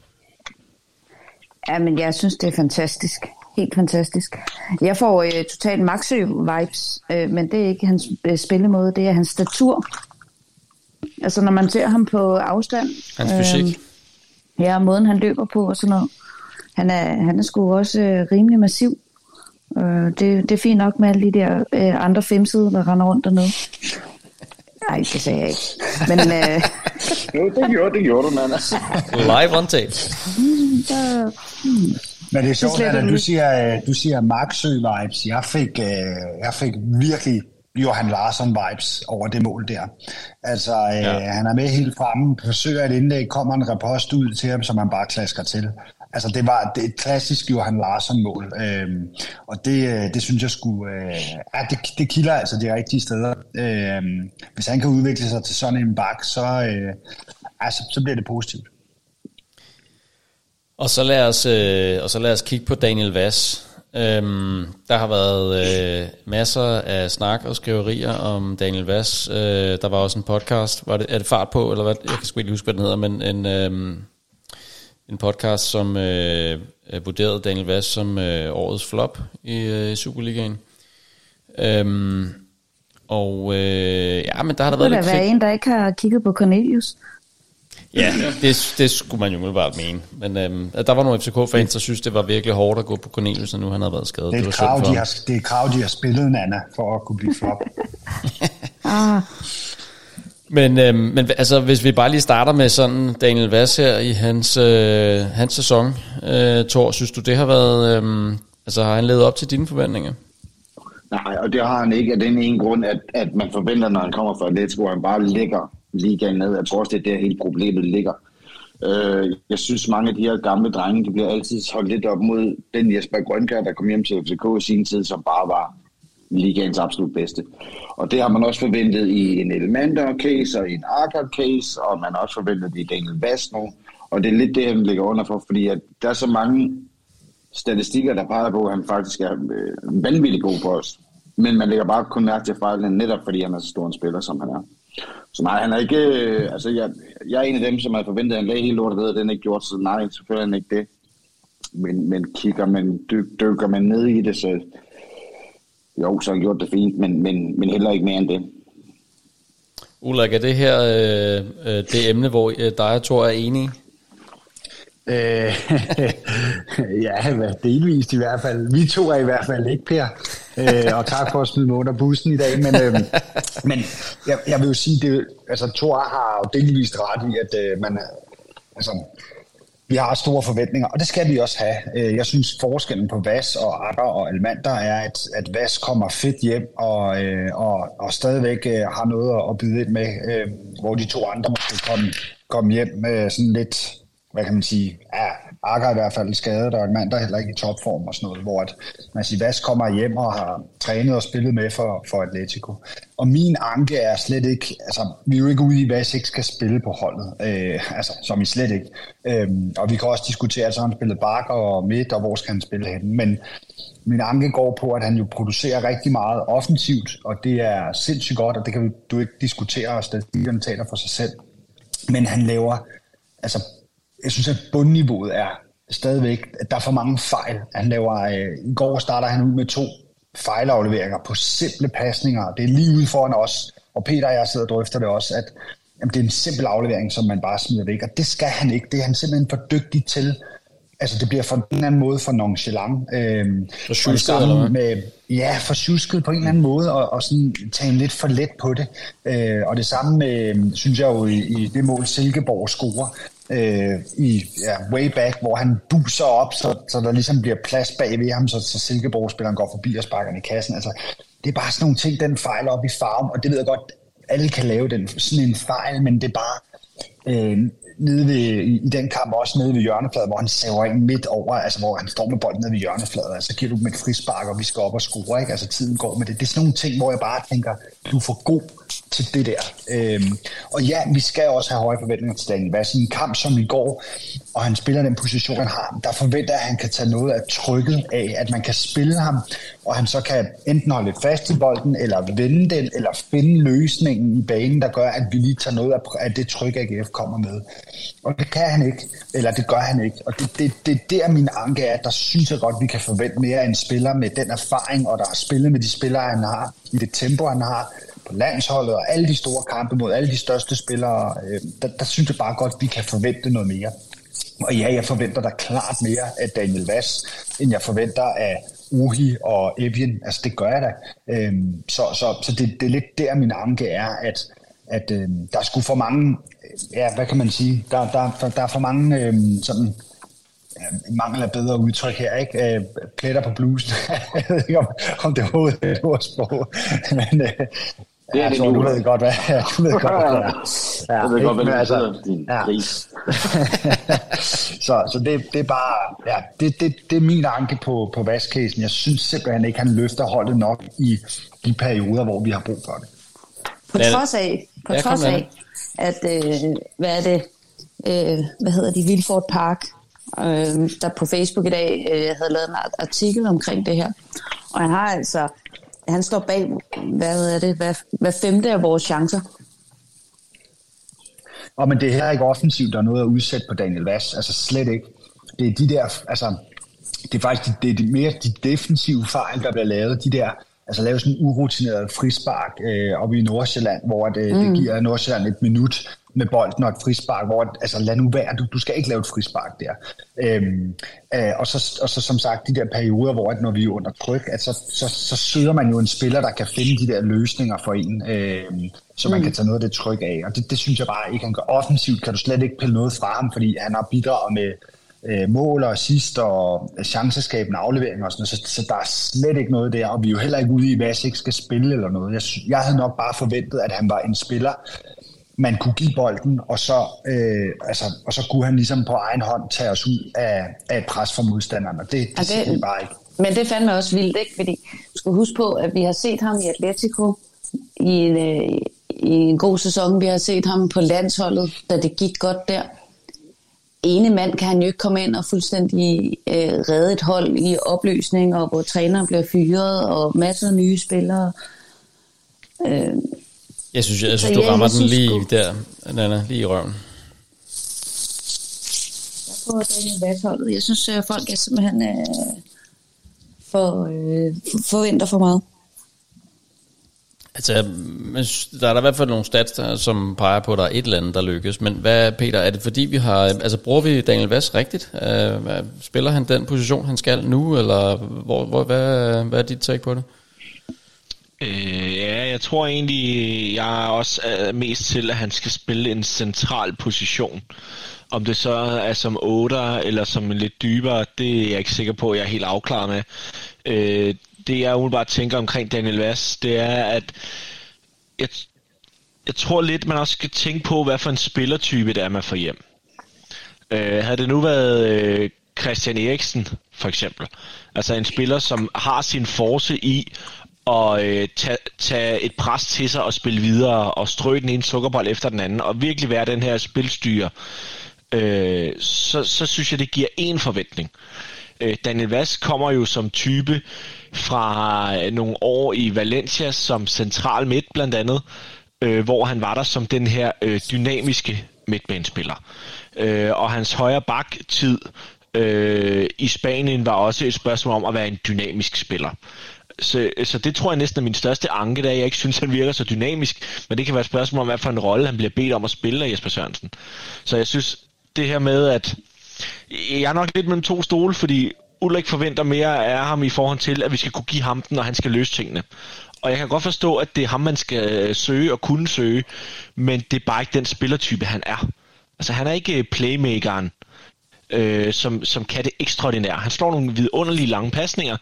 Ja, men jeg synes, det er fantastisk. Helt fantastisk. Jeg får totalt Maxø-vibes, men det er ikke hans spillemåde, det er hans statur. Altså, når man ser ham på afstand. Hans fysik. Ja, måden han løber på og sådan noget. Han er sgu også rimelig massiv. Det er fint nok med alle de der andre femside, der render rundt dernede. Nej, det sagde jeg ikke. Men, jo, det gjorde du, Anders. Live on tape. Men det er sjovt, Anna, du siger Maxø-vibes. Jeg fik virkelig Johan Larsson-vibes over det mål der. Altså, Han er med helt fremme, forsøger et indlæg, kommer en repost ud til ham, som han bare klasker til. Altså, det var et klassisk Johan Larsson-mål. Og det synes jeg skulle... det kilder altså de rigtige steder. Hvis han kan udvikle sig til sådan en bak, så bliver det positivt. Og så lad os, kigge på Daniel Wass. Der har været masser af snak og skriverier om Daniel Wass. Der var også en podcast. Er det Fart på, eller hvad? Jeg kan sgu ikke huske, hvad den hedder, men en podcast, som vurderede Daniel Wass som årets flop i Superligaen. Ja, men der har der været lidt krig. Der være en, der ikke har kigget på Cornelius. Ja, det skulle man jo umiddelbart mene. Men der var nogle FCK-fans, der synes, det var virkelig hårdt at gå på Cornelius, og nu han havde været skadet. Det er et krav, de har spillet, Nana, for at kunne blive flop. Men altså, hvis vi bare lige starter med sådan Daniel Wass her i hans sæson, Thor, synes du, det har været... har han levet op til dine forventninger? Nej, og det har han ikke af den ene grund, at man forventer, når han kommer fra Atletico, at han bare ligger ligaen ned. Jeg tror også, det er der hele problemet ligger. Jeg synes, mange af de her gamle drenge, de bliver altid holdt lidt op mod den Jesper Grønkær, der kom hjem til FCK i sin tid, som bare var ligaens absolut bedste. Og det har man også forventet i en Elmander-case og i en Arca-case, og man har også forventet det i Daniel Wass nu. Og det er lidt det, han ligger under for, fordi at der er så mange statistikker, der peger på, at han faktisk er vanvittigt god for os. Men man lægger bare kun mærke til fejlen, netop fordi han er så stor en spiller, som han er. Så nej, han er ikke... jeg er en af dem, som har forventet, at han lagde hele lortet ved, at den ikke gjort, så nej, selvfølgelig er ikke det. Men kigger man, dykker man ned i det, så... Jo, så har han gjort det fint, men heller ikke mere end det. Ulrik, er det her det emne, hvor dig og Thor er enige? Ja, delvist i hvert fald. Vi to er i hvert fald ikke, Per. Og tak for at smide mig under bussen i dag. Men jeg vil jo sige, at altså, Thor har jo delvist ret i, at vi har store forventninger, og det skal vi også have. Jeg synes, forskellen på Wass og Adder og Elmander er, at Wass kommer fedt hjem og stadigvæk har noget at byde ind med, hvor de to andre måske komme hjem med sådan lidt... Hvad kan man sige? Ja, Akker er i hvert fald skadet, og en mand, der heller ikke i topform og sådan noget, hvor man siger, Wass kommer hjem og har trænet og spillet med for Atletico. Og min anke er slet ikke, altså vi er jo ikke ude i, at Wass ikke skal spille på holdet, som I slet ikke. Og vi kan også diskutere, altså han spillede bakker og midt, og hvor skal han spille henne, men min anke går på, at han jo producerer rigtig meget offensivt, og det er sindssygt godt, og det kan du ikke diskutere, og statistikkerne taler for sig selv. Men han laver, altså jeg synes, at bundniveauet er stadigvæk, at der er for mange fejl. Han laver, i går starter han ud med 2 fejlafleveringer på simple pasninger. Det er lige ude foran os, og Peter og jeg sidder og drøfter det også, at jamen, det er en simpel aflevering, som man bare smider væk, og det skal han ikke. Det er han simpelthen for dygtig til. Altså, det bliver for en eller anden måde for nonchalant. Forsjusket på en eller anden måde, og sådan tage en lidt for let på det. Og det samme med, synes jeg jo, i det mål Silkeborg scorer, way back, hvor han buser op, så der ligesom bliver plads bag ved ham, så Silkeborg-spilleren går forbi og sparker den i kassen. Altså, det er bare sådan nogle ting, den fejler op i Farum, og det ved jeg godt, alle kan lave sådan en fejl, men det er bare nede ved, i den kamp også nede ved hjørnefladen, hvor han saver en midt over, altså hvor han står med bolden nede ved hjørnefladen, altså giver du dem et frispark, og vi skal op og score, ikke? Altså tiden går med det. Det er sådan nogle ting, hvor jeg bare tænker, du er for god til det der. Og ja, vi skal også have høje forventninger til Daniel Wass. I en kamp som i går, og han spiller den position, han har, der forventer at han kan tage noget af trykket af, at man kan spille ham, og han så kan enten holde lidt fast i bolden, eller vende den, eller finde løsningen i banen, der gør, at vi lige tager noget af det tryk, AGF kommer med. Og det kan han ikke, eller det gør han ikke. Og det er der, min anke er, at der synes jeg godt, vi kan forvente mere af en spiller med den erfaring, og der har spillet med de spillere, han har, i det tempo, han har, på landsholdet og alle de store kampe mod alle de største spillere, der synes jeg bare godt, at vi kan forvente noget mere. Og ja, jeg forventer der klart mere af Daniel Wass, end jeg forventer af Ohi og Evjen. Altså, det gør jeg da. Så det er lidt der, min anke er, at der er sgu for mange... Ja, hvad kan man sige? Der er for mange sådan... mangel af bedre udtryk her, ikke? Pletter på blusen. Jeg ved ikke, om det overhovedet er et ordsprog, men det er det nu. Du ved godt, hvad det er. Så det er bare... Ja, det er min anke på Wass-casen. Jeg synes simpelthen ikke, han løfter holdet nok i de perioder, hvor vi har brug for det. På trods af, at... Vilford Park... der på Facebook i dag havde lavet en artikel omkring det her, og han har altså, han står bag hvad femte af vores chancer. Og men det er heller ikke offensivt, der er noget at udsætte på Daniel Wass, altså slet ikke. Det er de der, altså det er faktisk det er mere de defensive fejl, der bliver lavet, de der altså lave sådan en urutineret frispark oppe i Nordsjælland, hvor det giver Nordsjælland et minut med bolden og et frispark, hvor altså lad nu være, du skal ikke lave et frispark der. Og så som sagt, de der perioder, hvor at når vi er under tryk, at så søger man jo en spiller, der kan finde de der løsninger for en, så man kan tage noget af det tryk af. Og det synes jeg bare ikke, han gør. Offensivt kan du slet ikke pille noget fra ham, fordi han har bidraget med mål og assist og chanceskabende afleveringer og sådan noget, så der er slet ikke noget der, og vi er jo heller ikke ude i, hvad ikke skal spille eller noget. Jeg havde nok bare forventet, at han var en spiller, man kunne give bolden, og så kunne han ligesom på egen hånd tage os ud af et pres fra modstanderne. Det siger vi bare ikke. Men det fandme også vildt, ikke? Fordi du skal huske på, at vi har set ham i Atletico i en god sæson. Vi har set ham på landsholdet, da det gik godt der. Ene mand kan han jo ikke komme ind og fuldstændig redde et hold i opløsning, og hvor træneren bliver fyret, og masser af nye spillere. Jeg synes, du rammer den lige der, Nana, lige i røven. Jeg prøver at tage i værtholdet. Jeg synes, at folk er simpelthen forventer for meget. Altså, der er der i hvert fald nogle stats, som peger på, at der er et eller andet, der lykkes. Men hvad, Peter, er det fordi, vi har... Altså, bruger vi Daniel Wass rigtigt? Spiller han den position, han skal nu? Eller hvad er dit take på det? Ja, jeg tror egentlig, jeg er også mest til, at han skal spille en central position. Om det så er som 8'er eller som en lidt dybere, det er jeg ikke sikker på, jeg er helt afklaret med. Det jeg umiddelbart tænker omkring Daniel Wass, det er, at jeg tror lidt, man også skal tænke på, hvad for en spillertype det er, man får hjem. Havde det nu været Christian Eriksen, for eksempel, altså en spiller, som har sin force i og tage et pres til sig og spille videre og strø den ene sukkerbold efter den anden og virkelig være den her spilstyre, så synes jeg, det giver en forventning. Daniel Wass kommer jo som type fra nogle år i Valencia som central midt blandt andet, hvor han var der som den her dynamiske midtbanespiller. Og hans højre baktid i Spanien var også et spørgsmål om at være en dynamisk spiller. Så det tror jeg næsten er min største anke, da jeg ikke synes, han virker så dynamisk, men det kan være et spørgsmål om, hvad for en rolle han bliver bedt om at spille af Jesper Sørensen. Så jeg synes, det her med, at jeg er nok lidt mellem to stole, fordi Ulrik forventer mere af ham i forhold til, at vi skal kunne give ham den, og han skal løse tingene. Og jeg kan godt forstå, at det er ham, man skal søge og kunne søge, men det er bare ikke den spillertype, han er. Altså, han er ikke playmakeren, som kan det ekstraordinære. Han slår nogle vidunderlige lange pasninger,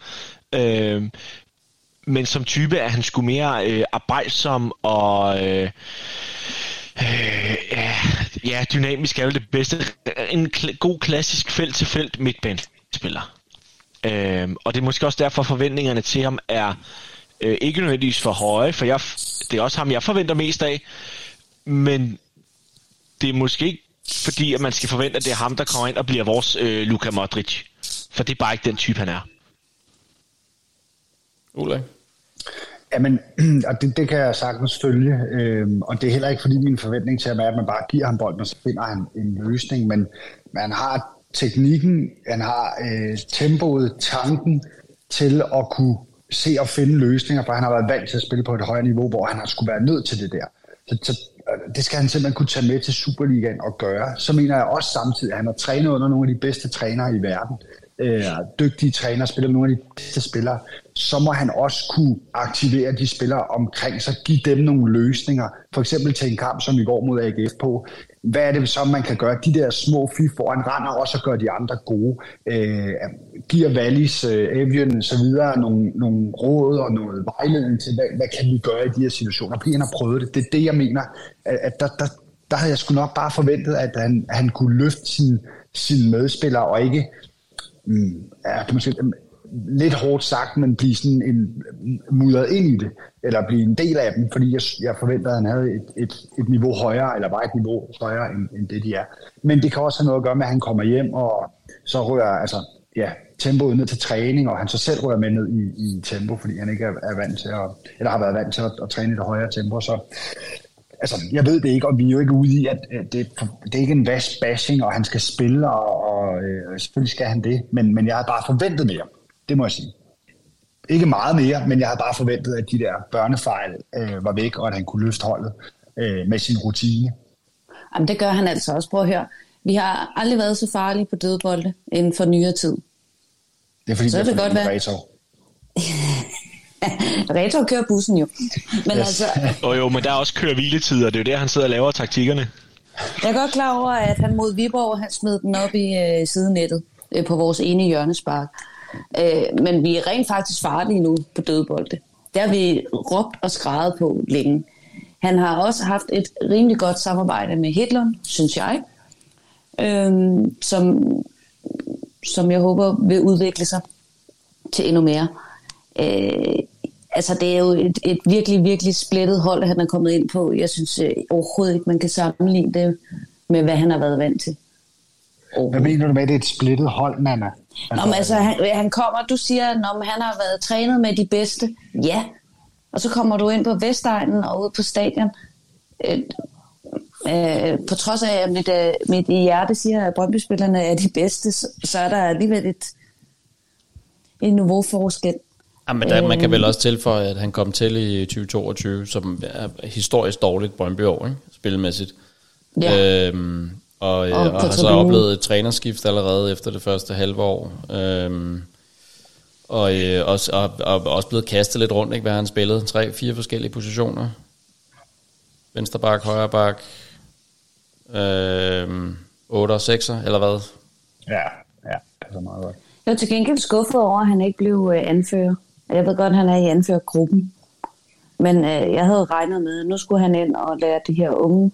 men som type er han sgu mere arbejdsom og dynamisk er jo det bedste. En god klassisk felt til felt midtbanespiller. Og det er måske også derfor forventningerne til ham er ikke nødvendigvis for høje, for det er også ham jeg forventer mest af. Men det er måske ikke fordi at man skal forvente at det er ham der kommer ind og bliver vores Luka Modric, for det er bare ikke den type han er. Ulrik? Jamen, og det kan jeg sagtens følge, og det er heller ikke fordi min forventning til ham er, at man bare giver ham bolden, og så finder han en løsning, men han har teknikken, han har tempoet, tanken til at kunne se og finde løsninger, for han har været vant til at spille på et højere niveau, hvor han har skulle være nødt til det der. Så det skal han simpelthen kunne tage med til Superligaen og gøre. Så mener jeg også samtidig, at han har trænet under nogle af de bedste trænere i verden, dygtige træner, spiller nogle af de bedste spillere, så må han også kunne aktivere de spillere omkring sig, give dem nogle løsninger, for eksempel til en kamp, som vi går mod AGF på. Hvad er det så, man kan gøre? De der små fif foran render også og gør de andre gode. Giver Wallis, Evjen og så videre nogle råd og noget vejledning til, hvad kan vi gøre i de her situationer? Fordi han har prøvet det. Det er det, jeg mener. At der havde jeg sgu nok bare forventet, at han kunne løfte sine medspillere og ikke... det er måske lidt hårdt sagt, men blive sådan mudret ind i det, eller blive en del af dem, fordi jeg forventer, at han havde et niveau højere, eller var et niveau højere, end det de er. Men det kan også have noget at gøre med, at han kommer hjem, og så rører tempoet ned til træning, og han så selv rører med ned i tempo, fordi han ikke er vant til eller har været vant til at træne i det højere tempo, så... Altså, jeg ved det ikke, og vi er jo ikke ude i, at det er ikke en Wass-bashing, og han skal spille, og selvfølgelig skal han det, men jeg har bare forventet mere. Det må jeg sige. Ikke meget mere, men jeg havde bare forventet, at de der børnefejl var væk, og at han kunne løfte holdet med sin rutine. Jamen det gør han altså også. Prøv at høre. Vi har aldrig været så farlige på dødbolde inden for nyere tid. Det er fordi, så det er godt været. Retor kører bussen jo. Men yes. Altså... oh, jo, men der er også kører hviletider, det er jo der, han sidder og laver taktikkerne. Jeg er godt klar over, at han mod Viborg, han smed den op i sidenettet på vores ene hjørnespark. Men vi er rent faktisk farlige nu på dødbolde. Der har vi råbt og skreget på længe. Han har også haft et rimelig godt samarbejde med Hedlund, synes jeg, som jeg håber vil udvikle sig til endnu mere. Altså det er jo et virkelig, virkelig splittet hold, han er kommet ind på. Jeg synes overhovedet ikke, man kan sammenligne det med, hvad han har været vant til. Hvad mener du med, at det er et splittet hold, Nanna? Nå, men altså, han kommer, du siger, at han har været trænet med de bedste. Ja, og så kommer du ind på Vestegnen og ud på stadion. På trods af, at mit hjerte siger, at Brøndby-spillerne er de bedste, så er der alligevel et niveauforskel. Jamen, man kan vel også tilføje, at han kom til i 2022, som er historisk dårligt Brøndby-år, ikke? Spilmæssigt. Ja. Og har så oplevet et trænerskift allerede efter det første halve år. Også blevet kastet lidt rundt, ikke? Hvad han spillede? 3-4 forskellige positioner. Venstre bak, højre bak, 8 og 6'er, eller hvad? Ja, det er så meget godt. Jeg var til gengæld skuffet over, at han ikke blev anfører. Jeg ved godt, at han er i anførergruppen. Men jeg havde regnet med, at nu skulle han ind og lære de her unge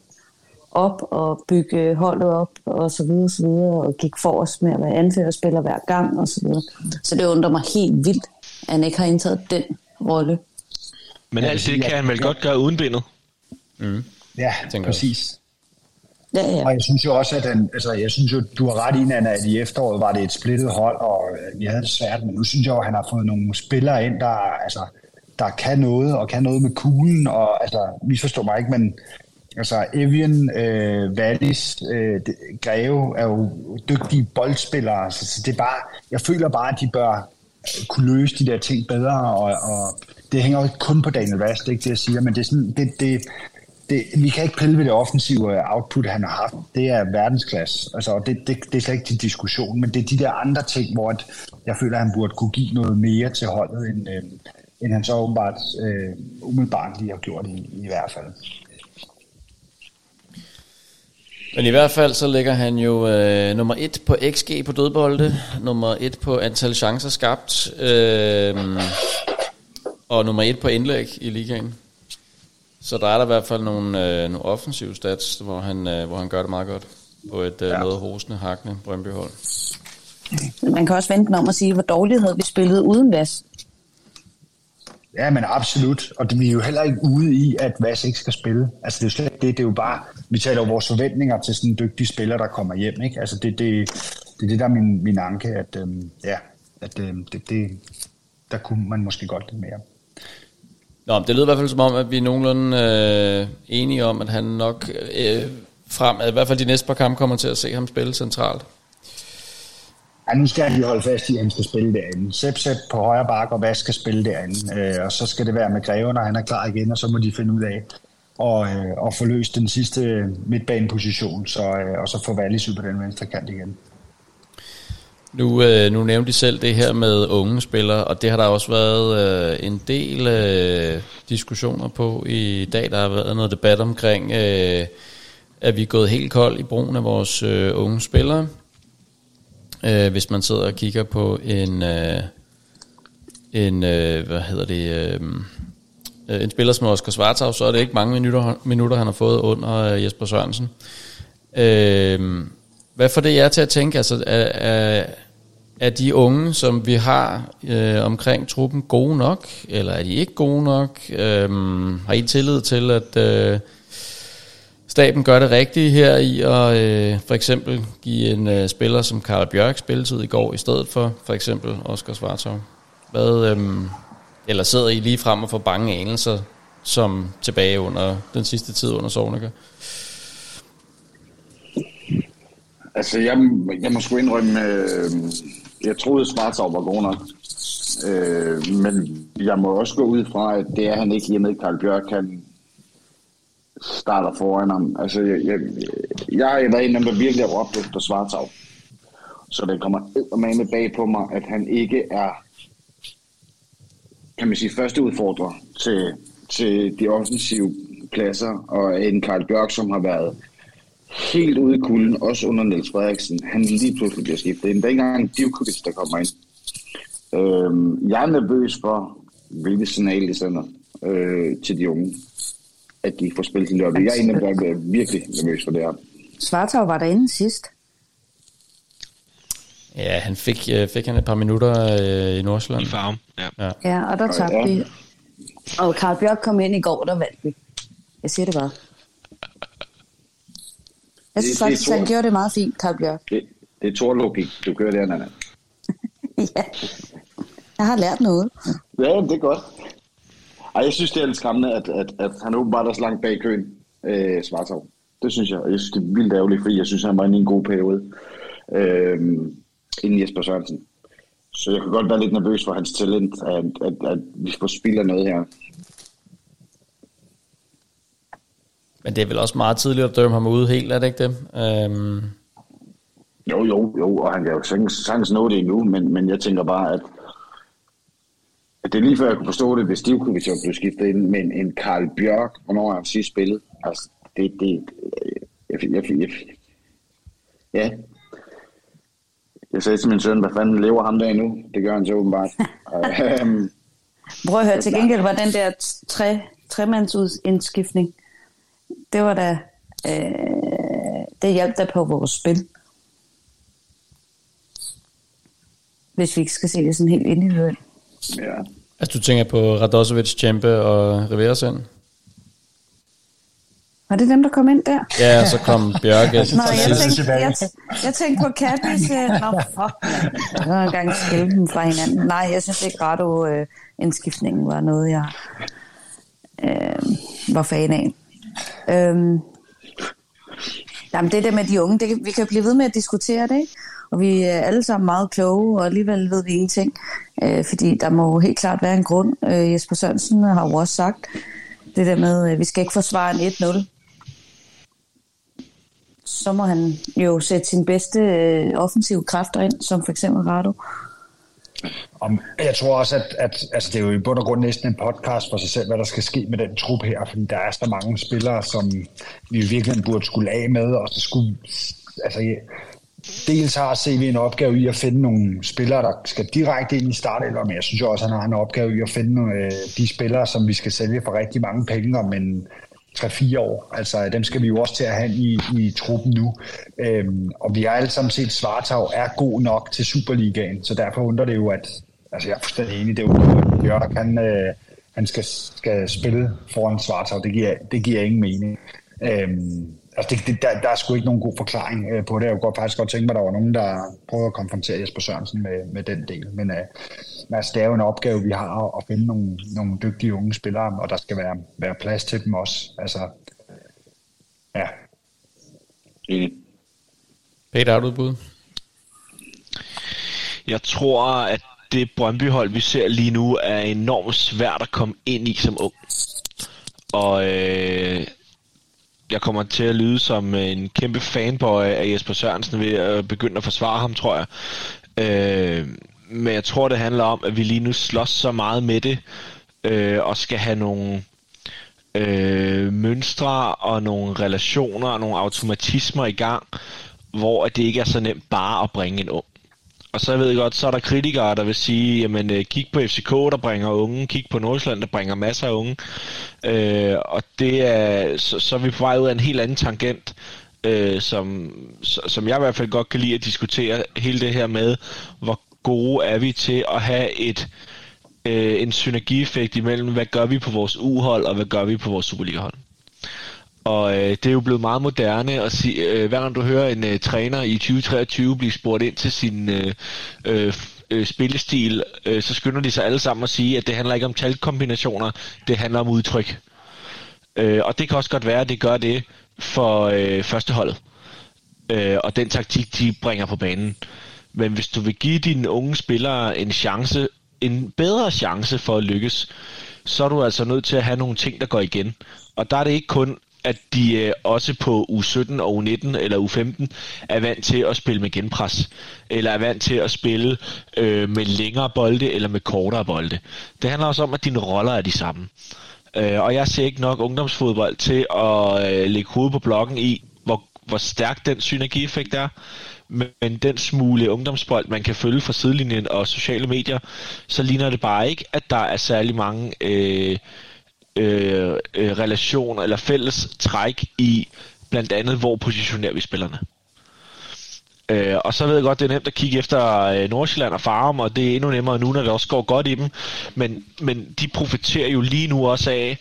op og bygge holdet op og så videre og så videre, og gik forrest med at være anførerspiller hver gang og så videre. Så det undrer mig helt vildt, at han ikke har indtaget den rolle. Men alt det kan han vel godt gøre uden bindet? Mm. Ja, præcis. Ja. Og jeg synes jo også, at du har ret i, Anna, at i efteråret var det et splittet hold, og vi havde det svært, men nu synes jeg jo, at han har fået nogle spillere ind, der kan noget, og kan noget med kuglen, og altså, misforstår mig ikke, men altså, Evjen, Wallis, Greve er jo dygtige boldspillere, så det er bare, jeg føler bare, at de bør kunne løse de der ting bedre, og det hænger jo ikke kun på Daniel Wass, det er ikke det, jeg siger, men det er sådan, vi kan ikke pille ved det offensive output, han har haft. Det er verdensklasse. Altså, det er slet ikke til diskussion, men det er de der andre ting, hvor jeg føler, at han burde kunne give noget mere til holdet, end han så umiddelbart lige har gjort i hvert fald. Men i hvert fald så ligger han jo nummer 1 på XG på dødbolde, nummer 1 på antal chancer skabt, og nummer 1 på indlæg i ligaen. Så der er der i hvert fald nogle offensive stats, hvor han gør det meget godt på et noget hosende, hakkende Brøndby-hold. Man kan også vente om at sige, hvor dårligt havde vi spillet uden Wass. Ja, men absolut. Og vi er jo heller ikke ude i, at Wass ikke skal spille. Altså det er jo slet det. Det er jo bare, vi taler jo vores forventninger til sådan en dygtig spiller, der kommer hjem, ikke? Altså det er det, der er min anke, der kunne man måske godt lidt mere. Nå, det lyder i hvert fald som om, at vi er nogenlunde enige om, at han nok i hvert fald de næste par kampe kommer til at se ham spille centralt. Ja, nu skal vi holde fast i, at han skal spille derinde. Sepp på højre bakke, og Wass skal spille derinde. Og så skal det være med Greve, når han er klar igen, og så må de finde ud af at få løst den sidste midtbaneposition, og så få Wallis ud på den venstre kant igen. Nu nævnte de selv det her med unge spillere, og det har der også været en del diskussioner på i dag. Der har været noget debat omkring, at vi er gået helt kold i brugen af vores unge spillere. Hvis man sidder og kigger på en spiller som Oscar Schwartz, så er det ikke mange minutter han har fået under Jesper Sørensen. Hvad får det jer til at tænke? Altså, er de unge, som vi har omkring truppen, gode nok? Eller er de ikke gode nok? Har I tillid til, at staben gør det rigtige her i at for eksempel give en spiller som Karl Bjørk spilletid i går, i stedet for eksempel Oscar Schwartz? Eller sidder I lige frem og får bange anelser, som tilbage under den sidste tid under Sorniger? Altså, jeg må sgu indrømme, jeg troede, Schwartz var god nok. Men jeg må også gå ud fra, at det er han ikke, i og med Karl Bjørk kan starter foran ham. Altså, jeg har været en af dem, der virkelig har råbt efter Schwartz. Så det kommer eddermame bag på mig, at han ikke er, kan man sige, første udfordrer til de offensive pladser, og en Karl Bjørk, som har været helt ude i kulden, også under Niels Frederiksen, han lige pludselig bliver skiftet ind. Det er ikke engang Divkovic, der kommer ind. Jeg er nervøs for, hvilket signal det sender til de unge, at de får spillet i løbet. Jeg er en af dem, der er virkelig nervøs for det her. Svartov var derinde sidst. Ja, han fik han et par minutter i Nordsjælland. I Farum, ja. Og der tabte vi. Og Karl Bjørk kom ind i går, der vandt vi. Jeg siger det bare. Jeg synes faktisk, han gjorde det meget fint, Karl Bjørk. Det er torlogik, du kører der, Nana. Ja, jeg har lært noget. Ja, det er godt. Ej, jeg synes, det er lidt skræmmende, at han åbenbart er så langt bag køen, Svartov. Det synes jeg, og jeg synes, det er vildt ærgerligt, fordi jeg synes, han var inde i en god periode inden Jesper Sørensen. Så jeg kan godt være lidt nervøs for hans talent, at vi får spillet noget her. Men det er vel også meget tidligt at dømme ham ude helt, er det ikke det? Jo, og han kan jo sagtens nå det endnu, men jeg tænker bare, at det er lige før jeg kunne forstå det, hvis Divkovic blev skiftet ind, men en Karl Bjørk, hvornår han sidst spillede, altså det. Jeg sagde til min søn, hvad fanden lever ham der endnu? Det gør han så åbenbart. Prøv at høre, til gengæld var den der tremandsindskiftning, det var da, det hjalp da på vores spil. Hvis vi ikke skal se det sådan helt individuelt. Ja. Altså du tænker på Radosevic, Tjempe og Riversen? Var det dem, der kom ind der? Ja, så kom Bjørk. Jeg tænkte på Cappis. Nå, fuck. Jeg har engang skilt dem fra hinanden. Nej, jeg synes ikke, Rado-indskiftningen var noget, jeg var fan af. Jamen, det der med de unge, vi kan blive ved med at diskutere det, ikke? Og vi er alle sammen meget kloge, og alligevel ved vi ingenting. Fordi der må helt klart være en grund. Jesper Sørensen har jo også sagt det der med, at vi skal ikke forsvare en 1-0. Så må han jo sætte sine bedste offensive kræfter ind, som for eksempel Rado. Jeg tror også, at altså det er jo i bund og grund næsten en podcast for sig selv, hvad der skal ske med den trup her, fordi der er så mange spillere, som vi virkelig burde skulle af med, og så skulle... Altså, dels har CV en opgave i at finde nogle spillere, der skal direkte ind i startelveren, men jeg synes jo også, at han har en opgave i at finde de spillere, som vi skal sælge for rigtig mange penge om en 3-4 år. Altså, dem skal vi jo også til at have i truppen nu. Og vi har alle sammen set, at Svartov er god nok til Superligaen, så derfor undrer det jo, at... Altså, jeg er fuldstændig enig, det er jo noget, Bjørk, han skal spille foran Svartov. Det giver ingen mening. Altså der er sgu ikke nogen god forklaring på det. Jeg kunne faktisk godt tænke mig, at der var nogen, der prøvede at konfrontere Jesper Sørensen med den del. Men altså, det er jo en opgave, vi har at finde nogle dygtige unge spillere, og der skal være plads til dem også. Altså, ja. Peter, har du et bud? Jeg tror, at det Brøndby-hold, vi ser lige nu, er enormt svært at komme ind i som ung. Og... jeg kommer til at lyde som en kæmpe fanboy af Jesper Sørensen ved at begynde at forsvare ham, tror jeg. Men jeg tror, det handler om, at vi lige nu slås så meget med det, og skal have nogle mønstre og nogle relationer og nogle automatismer i gang, hvor det ikke er så nemt bare at bringe en ung. Og så ved jeg godt, så er der kritikere, der vil sige, jamen kig på FCK, der bringer unge, kig på Nordsjælland, der bringer masser af unge. Og det er, så er vi på vej ud af en helt anden tangent, som jeg i hvert fald godt kan lide at diskutere, hele det her med, hvor gode er vi til at have en synergieffekt imellem, hvad gør vi på vores U-hold, og hvad gør vi på vores Superliga-hold. Og det er jo blevet meget moderne at sige, hver gang du hører en træner i 2023 blive spurgt ind til sin spillestil, så skynder de sig alle sammen at sige, at det handler ikke om talkombinationer, det handler om udtryk. Og det kan også godt være, at det gør det for førsteholdet, og den taktik, de bringer på banen. Men hvis du vil give dine unge spillere en chance en bedre chance for at lykkes, så er du altså nødt til at have nogle ting, der går igen. Og der er det ikke kun, at de også på U17 og U19 eller U15 er vant til at spille med genpres, eller er vant til at spille med længere bolde eller med kortere bolde. Det handler også om, at dine roller er de samme. Og jeg ser ikke nok ungdomsfodbold til at lægge hovedet på blokken i, hvor stærk den synergieffekt er, men den smule ungdomsbold, man kan følge fra sidelinjen og sociale medier, så ligner det bare ikke, at der er særlig mange relationer eller fælles træk i blandt andet, hvor positionerer vi spillerne. Og så ved jeg godt, det er nemt at kigge efter Nordsjælland og Farum, og det er endnu nemmere nu, når det også går godt i dem, men de profiterer jo lige nu også af,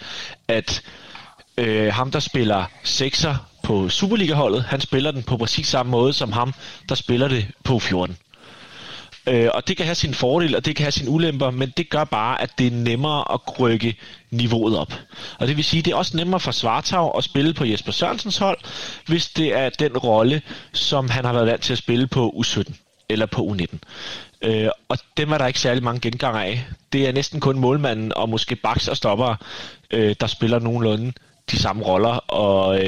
at ham, der spiller sekser på Superliga-holdet, han spiller den på præcis samme måde som ham, der spiller det på 14. Og det kan have sine fordele, og det kan have sine ulemper, men det gør bare, at det er nemmere at rykke niveauet op. Og det vil sige, at det er også nemmere for Schwartau at spille på Jesper Sørensens hold, hvis det er den rolle, som han har været vant til at spille på U17 eller på U19. Og dem er der ikke særlig mange genganger af. Det er næsten kun målmanden og måske backs og stoppere, der spiller nogenlunde de samme roller og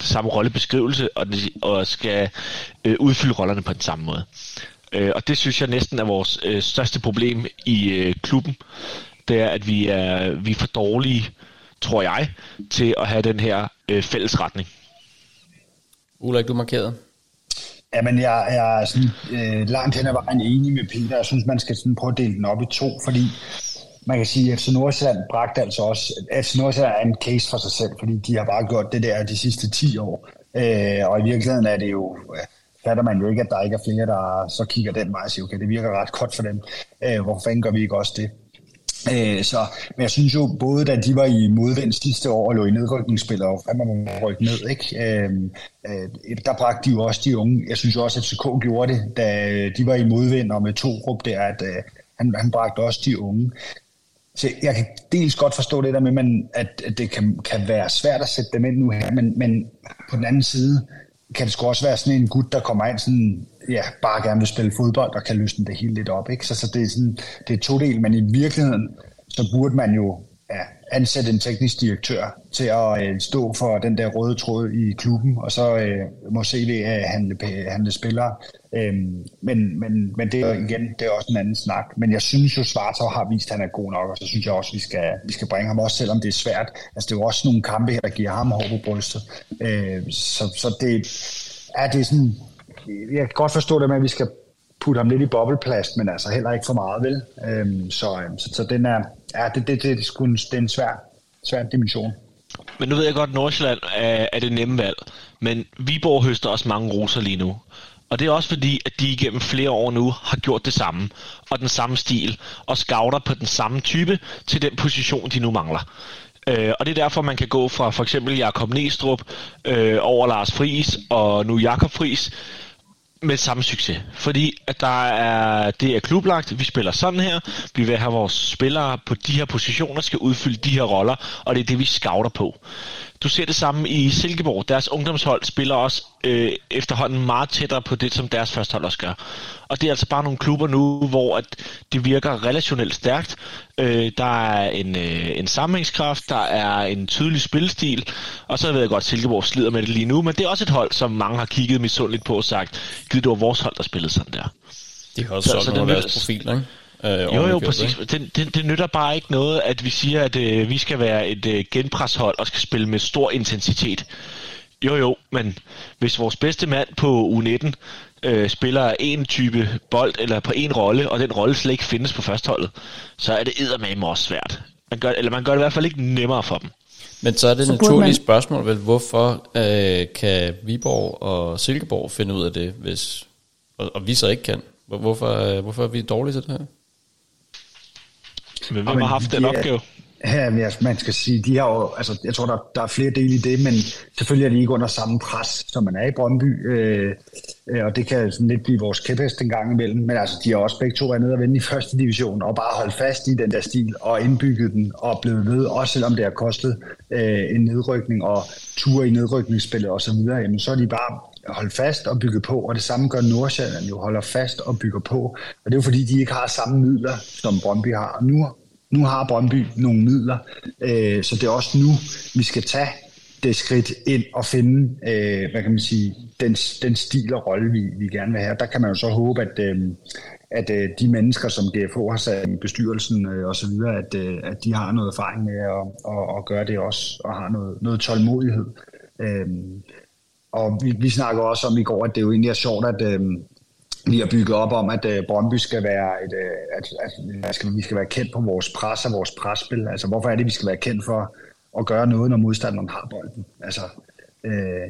de samme rollebeskrivelse, og skal udfylde rollerne på den samme måde. Og det synes jeg næsten er vores største problem i klubben. Det er, at vi er for dårlige, tror jeg, til at have den her fælles retning. Ulrik, du markerede. Jamen, jeg er sådan, langt hen ad vejen enig med Peter. Jeg synes, man skal sådan prøve at dele den op i to, fordi man kan sige, at FC Nordsjælland bragte altså også... FC Nordsjælland er en case for sig selv, fordi de har bare gjort det der de sidste 10 år. Og i virkeligheden er det jo... fatter man jo ikke, at der ikke er flere, der så kigger den vej og siger, okay, det virker ret godt for dem. Hvor fanden gør vi ikke også det? Men jeg synes jo, både da de var i modvind sidste år og lå i nedrykningsspil, og fandme man rykket ned, ikke? Der bragte de jo også de unge. Jeg synes jo også, at FCK gjorde det, da de var i modvind, og med Torup der, at han bragte også de unge. Så jeg kan dels godt forstå det der med, at det kan være svært at sætte dem ind nu her, men på den anden side... kan det sgu også være sådan en gut, der kommer ind sådan, ja, bare gerne vil spille fodbold og kan løsne det hele lidt op, ikke? Så det er sådan, det er to del, men i virkeligheden, så burde man jo ansætte en teknisk direktør til at stå for den der røde tråd i klubben, og så må CV handle spillere. Men det er igen, det er også en anden snak. Men jeg synes jo, Schwartau har vist, at han er god nok, og så synes jeg også, at vi skal bringe ham også, selvom det er svært. Altså, det er jo også nogle kampe her, der giver ham hår på brystet. Så det er sådan... Jeg kan godt forstå det med, at vi skal putte ham lidt i bobleplast, men altså heller ikke for meget, vel? Så den er... Ja, det er en svær dimension. Men nu ved jeg godt, at Nordsjælland er det nemme valg, men Viborg høster også mange roser lige nu. Og det er også fordi, at de igennem flere år nu har gjort det samme, og den samme stil, og scouter på den samme type til den position, de nu mangler. Og det er derfor, man kan gå fra for eksempel Jakob Næstrup over Lars Friis, og nu Jakob Friis, med samme succes, fordi at det er klublagt, vi spiller sådan her, vi vil have vores spillere på de her positioner, skal udfylde de her roller, og det er det, vi scouter på. Du ser det samme i Silkeborg, deres ungdomshold spiller også efterhånden meget tættere på det, som deres førstehold også gør. Og det er altså bare nogle klubber nu, hvor at det virker relationelt stærkt, der er en sammenhængskraft, der er en tydelig spillestil, og så ved jeg godt, at Silkeborg slider med det lige nu, men det er også et hold, som mange har kigget misundeligt på og sagt, det var vores hold, der spillede sådan der. Det har også sådan noget af deres profil, ikke? Jo, præcis. Det nytter bare ikke noget, at vi siger, at vi skal være et genpreshold og skal spille med stor intensitet. Jo, men hvis vores bedste mand på U19 spiller en type bold eller på en rolle, og den rolle slet ikke findes på førsteholdet, så er det eddermame også svært. Man gør det i hvert fald ikke nemmere for dem. Men så er det naturlige spørgsmål, vel, hvorfor kan Viborg og Silkeborg finde ud af det, hvis og vi så ikke kan? Hvorfor er vi dårlige til det her? Men hvem har haft den opgave? Ja, man skal sige, de har jo, altså, jeg tror, der er flere dele i det, men selvfølgelig er de ikke under samme pres, som man er i Brøndby, og det kan sådan lidt blive vores kæphest en gang imellem, men altså, de har også begge to været nede og vende i første division, og bare holdt fast i den der stil, og indbygget den, og blevet ved, også selvom det har kostet en nedrykning, og ture i nedrykningsspillet, og så videre, jamen, så er de bare holde fast og bygge på, og det samme gør Nordsjælland jo, holder fast og bygger på. Og det er jo fordi, de ikke har samme midler, som Brøndby har. Og nu har Brøndby nogle midler, så det er også nu, vi skal tage det skridt ind og finde, hvad kan man sige, den stil og rolle, vi gerne vil have. Der kan man jo så håbe, at de mennesker, som GFH har sat i bestyrelsen osv., at de har noget erfaring med at gøre det også, og har noget tålmodighed. Og vi snakker også om i går, at det jo egentlig er sjovt, at vi har bygget op om, at Brøndby skal være vi skal være kendt på vores pres og vores presspil. Altså, hvorfor er det, vi skal være kendt for at gøre noget, når modstanderen har bolden? Altså,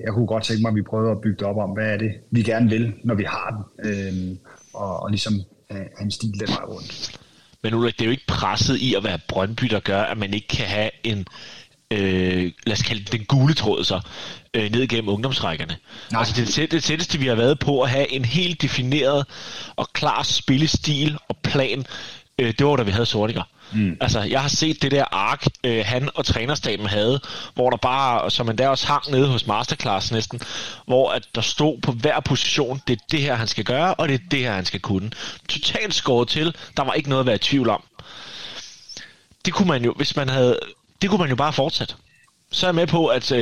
jeg kunne godt tænke mig, at vi prøvede at bygge det op om, hvad er det, vi gerne vil, når vi har den. Og ligesom have en stil den vej rundt. Men Ulrik, det er jo ikke presset i at være Brøndby, der gør, at man ikke kan have en, lad os kalde den gule tråd så, ned gennem ungdomsrækkerne. Nej. Altså det tætteste, vi har været på at have en helt defineret og klar spillestil og plan, det var da vi havde Sortiger. Mm. Altså, jeg har set det der ark, han og trænerstaben havde, hvor der bare, som man der også hang nede hos masterclass næsten, hvor at der stod på hver position, det er det her, han skal gøre, og det er det her, han skal kunne. Totalt skåret til, der var ikke noget at være i tvivl om. Det kunne man jo bare fortsætte. Så er jeg med på, at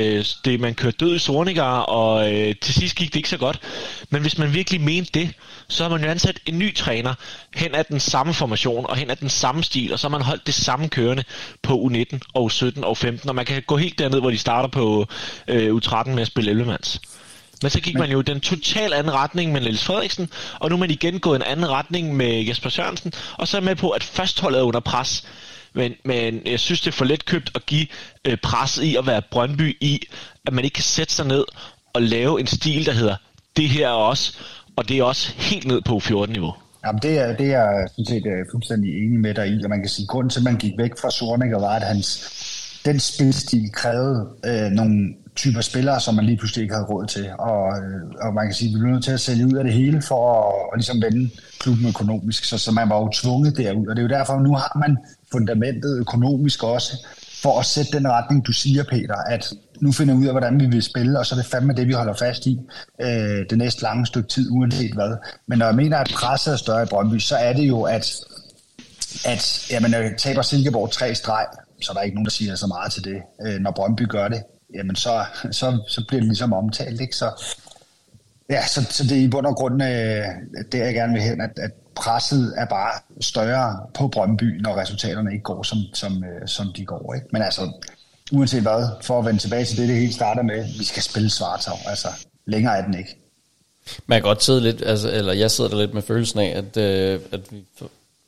man kørte død i Sortiger, og til sidst gik det ikke så godt. Men hvis man virkelig mente det, så har man jo ansat en ny træner hen ad den samme formation, og hen ad den samme stil, og så har man holdt det samme kørende på U19 og U17 og U15, og man kan gå helt derned, hvor de starter på U13 med at spille 11-mands. Men så gik man jo den totalt anden retning med Niels Frederiksen, og nu er man igen gået en anden retning med Jesper Sørensen, og så er jeg med på, at fastholdet er under pres. Men jeg synes, det er for let købt at give pres i at være Brøndby i, at man ikke kan sætte sig ned og lave en stil, der hedder det her også, og det er også helt ned på U14-niveau. Jamen, det er jeg fuldstændig enig med dig i, og man kan sige, grunden til, at man gik væk fra Sortiger, var, at den spilstil krævede nogle typer spillere, som man lige pludselig ikke havde råd til. Og man kan sige, at vi blev nødt til at sælge ud af det hele for at ligesom vende klubben økonomisk, så man var jo tvunget derud. Og det er jo derfor, at nu har man fundamentet økonomisk også, for at sætte den retning, du siger, Peter, at nu finder vi ud af, hvordan vi vil spille, og så er det fandme det, vi holder fast i det næste lange stykke tid, uanset hvad. Men når jeg mener, at presset er større i Brøndby, så er det jo, at jamen, taber Silkeborg 3 streg, så er der ikke nogen, der siger så meget til det. Når Brøndby gør det, jamen så bliver det ligesom omtalt, ikke? Så det er i bund og grund det, jeg gerne vil hen, at presset er bare større på Brøndby, når resultaterne ikke går, som de går, ikke? Men altså, uanset hvad, for at vende tilbage til det hele starter med, vi skal spille Svartov, altså længere er den ikke. Man kan godt sidde lidt, altså, eller jeg sidder der lidt med følelsen af, at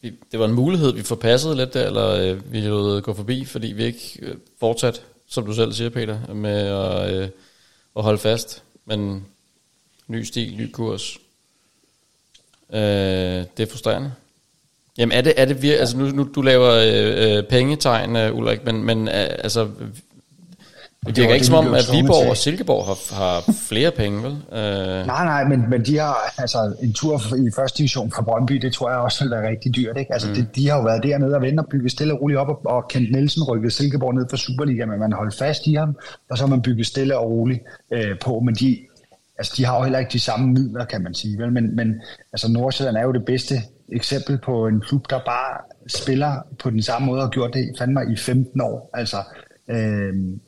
vi, det var en mulighed, vi forpassede lidt der, eller vi lod gå forbi, fordi vi ikke fortsat, som du selv siger, Peter, med at holde fast, men ny stil, ny kurs. Det er frustrerende. Jamen er det virkelig, altså nu du laver pengetegn, Ulrik, men altså det virker ikke som om, at Viborg og Silkeborg har flere penge, vel? Nej, men de har altså en tur i første division fra Brøndby, det tror jeg også vil være rigtig dyrt, ikke? Altså de har jo været dernede og vendt og bygget stille og roligt op, og Kent Nielsen rykkede Silkeborg ned fra Superliga, men man holdt fast i ham, og så har man bygget stille og roligt på, men de har jo heller ikke de samme midler, kan man sige, vel? Men altså Nordsjælland er jo det bedste eksempel på en klub, der bare spiller på den samme måde og har gjort det fandme i 15 år, altså,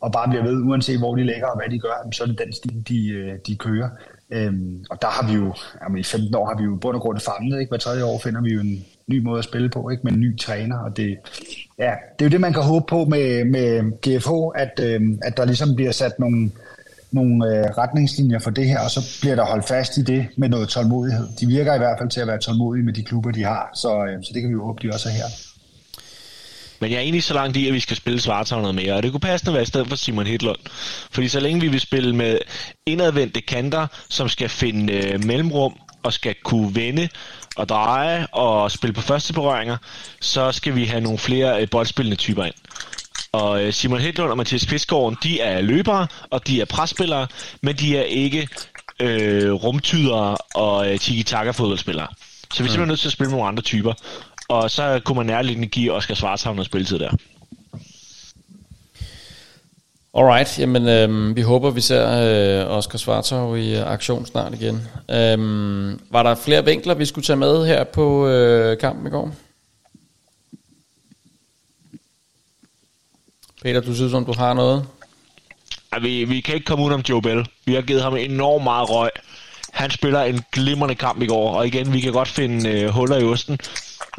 og bare bliver ved, uanset hvor de ligger og hvad de gør, så er det den stil, de kører. Og der har vi jo, i 15 år har vi jo bund og grund famlet, ikke? Hver tredje år finder vi jo en ny måde at spille på, ikke? Med en ny træner, og det er jo det, man kan håbe på med GFH, at der ligesom bliver sat nogle retningslinjer for det her, og så bliver der holdt fast i det med noget tålmodighed. De virker i hvert fald til at være tålmodige med de klubber, de har, så det kan vi jo håbe, de også er her. Men jeg er egentlig så langt i, at vi skal spille Svartov noget mere, og det kunne passende være i stedet for Simon Hedlund. Fordi så længe vi vil spille med indadvendte kanter, som skal finde mellemrum og skal kunne vende og dreje og spille på første berøringer, så skal vi have nogle flere boldspillende typer ind. Og Simon Hedlund og Mathias Kvistgaard, de er løbere, og de er presspillere, men de er ikke rumtydere og tiki-taka-fodboldspillere. Så vi er simpelthen nødt til at spille nogle andre typer. Og så kunne man nærliggende give Oscar Schwartz noget spilletid der. Alright, jamen vi håber, vi ser Oscar Schwartz i aktion snart igen. Var der flere vinkler, vi skulle tage med her på kampen i går? Peter, du synes, om du har noget? Ja, vi kan ikke komme ud om Joe Bell. Vi har givet ham enormt meget røg. Han spiller en glimrende kamp i går, og igen, vi kan godt finde huller i osten.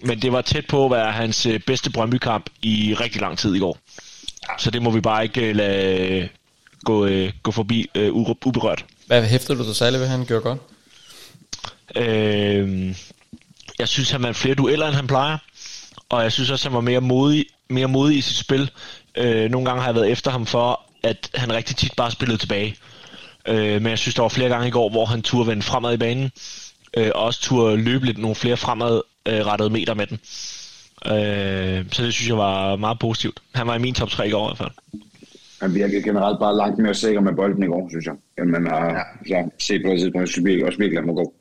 Men det var tæt på at være hans bedste Brøndby-kamp i rigtig lang tid i går. Så det må vi bare ikke lade gå forbi uberørt. Hvad hæftede du dig særligt ved, han gjorde godt? Jeg synes, han var flere dueller, end han plejer. Og jeg synes også, han var mere modig i sit spil. Nogle gange har jeg været efter ham for, at han rigtig tit bare spillede tilbage. Men jeg synes, der var flere gange i går, hvor han turde vende fremad i banen. Og også turde løbe lidt nogle flere fremadrettede meter med den. Så det synes jeg var meget positivt. Han var i min top 3 i går i hvert fald. Han virkede generelt bare langt mere sikker med bolden i går, synes jeg. End man har set på et tidspunkt, også virkelig må gå.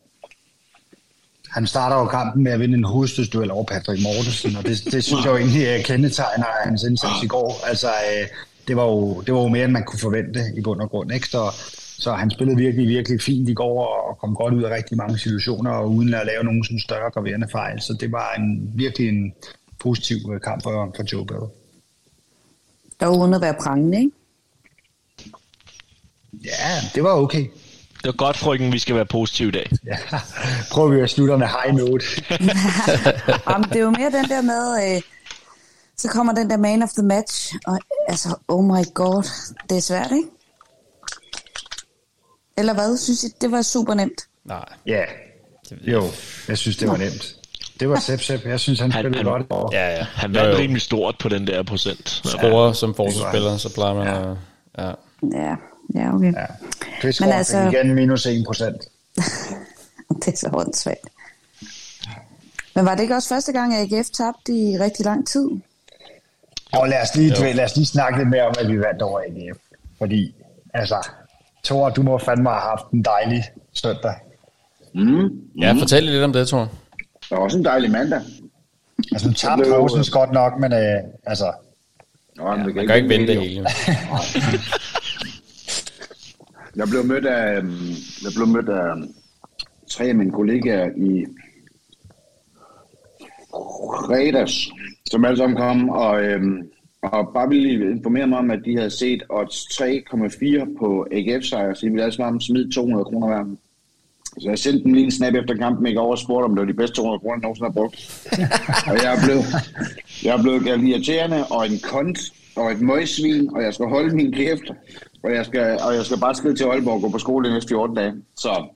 Han starter jo kampen med at vinde en hovedstødsduel over Patrick Mortensen, og det synes jeg jo egentlig kendetegner hans indsats i går. Altså, det var jo mere, end man kunne forvente i bund og grund. Ikke? Så han spillede virkelig, virkelig fint i går og kom godt ud af rigtig mange situationer, og uden at lave nogen sådan større graverende fejl. Så det var virkelig en positiv kamp for Joe Bell. Der var uden at være prangende, ikke? Ja, det var okay. Det var godt, frygten, vi skal være positive i dag. Ja, prøver vi at slutte med high note. Det er jo mere den der med, så kommer den der man of the match, og altså, oh my god, det er svært, ikke? Eller hvad? Synes I, det var super nemt? Nej. Ja, jo, jeg synes, det var nemt. Det var Sepp. Jeg synes, han spillede godt. Ja, han var rimelig stort på den der procent. Scorer som forsvarsspiller, så plejer man at... Ja, okay. Ja. Chris Gård altså... igen minus 1%. Det er så hårdt svært. Men var det ikke også første gang, at AGF tabte i rigtig lang tid? Og lad os lige snakke lidt mere om, at vi vandt over AGF. Fordi, altså, Thor, du må fandme have haft en dejlig søndag. Ja, fortæl lidt om det, Thor. Det var også en dejlig mandag. Altså, nu tabte Horsens godt nok, men altså... man kan ikke vente det hele. Jeg blev mødt af tre af mine kollegaer i fredags, som alle sammen kom og bare ville informere mig om, at de havde set odds 3,4 på AGF-sejr, så de ville alle sammen smide 200 kroner hver. Så jeg sendte dem lige en snap efter kampen i går og spurgte, om det var de bedste 200 kroner, jeg nogensinde har brugt. Og jeg blev irriterende og en kont og et møgsvin, og jeg skal holde min kæft. Og jeg skal bare skrive til Aalborg og gå på skole de næste 14 dage. Så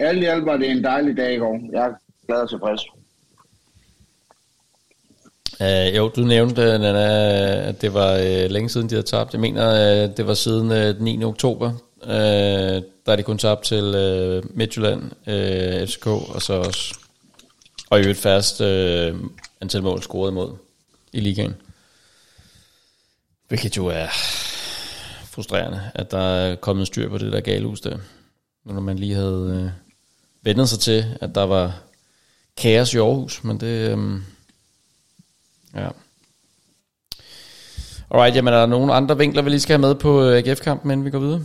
alt i alt var det en dejlig dag i går. Jeg er glad og tilfreds. Jo, du nævnte, Nana, at det var længe siden, de havde tabt. Jeg mener, det var siden den 9. oktober, da de kun tabte til Midtjylland, FCK, og så også. Og i øvrigt fast antal mål scoret imod i ligaen. Hvilket jo er... frustrerende, at der er kommet styr på det der galehus der. Når man lige havde vendt sig til, at der var kaos i Aarhus, men det... ja. Alright, jamen er der nogle andre vinkler, vi lige skal have med på AGF-kampen, inden vi går videre?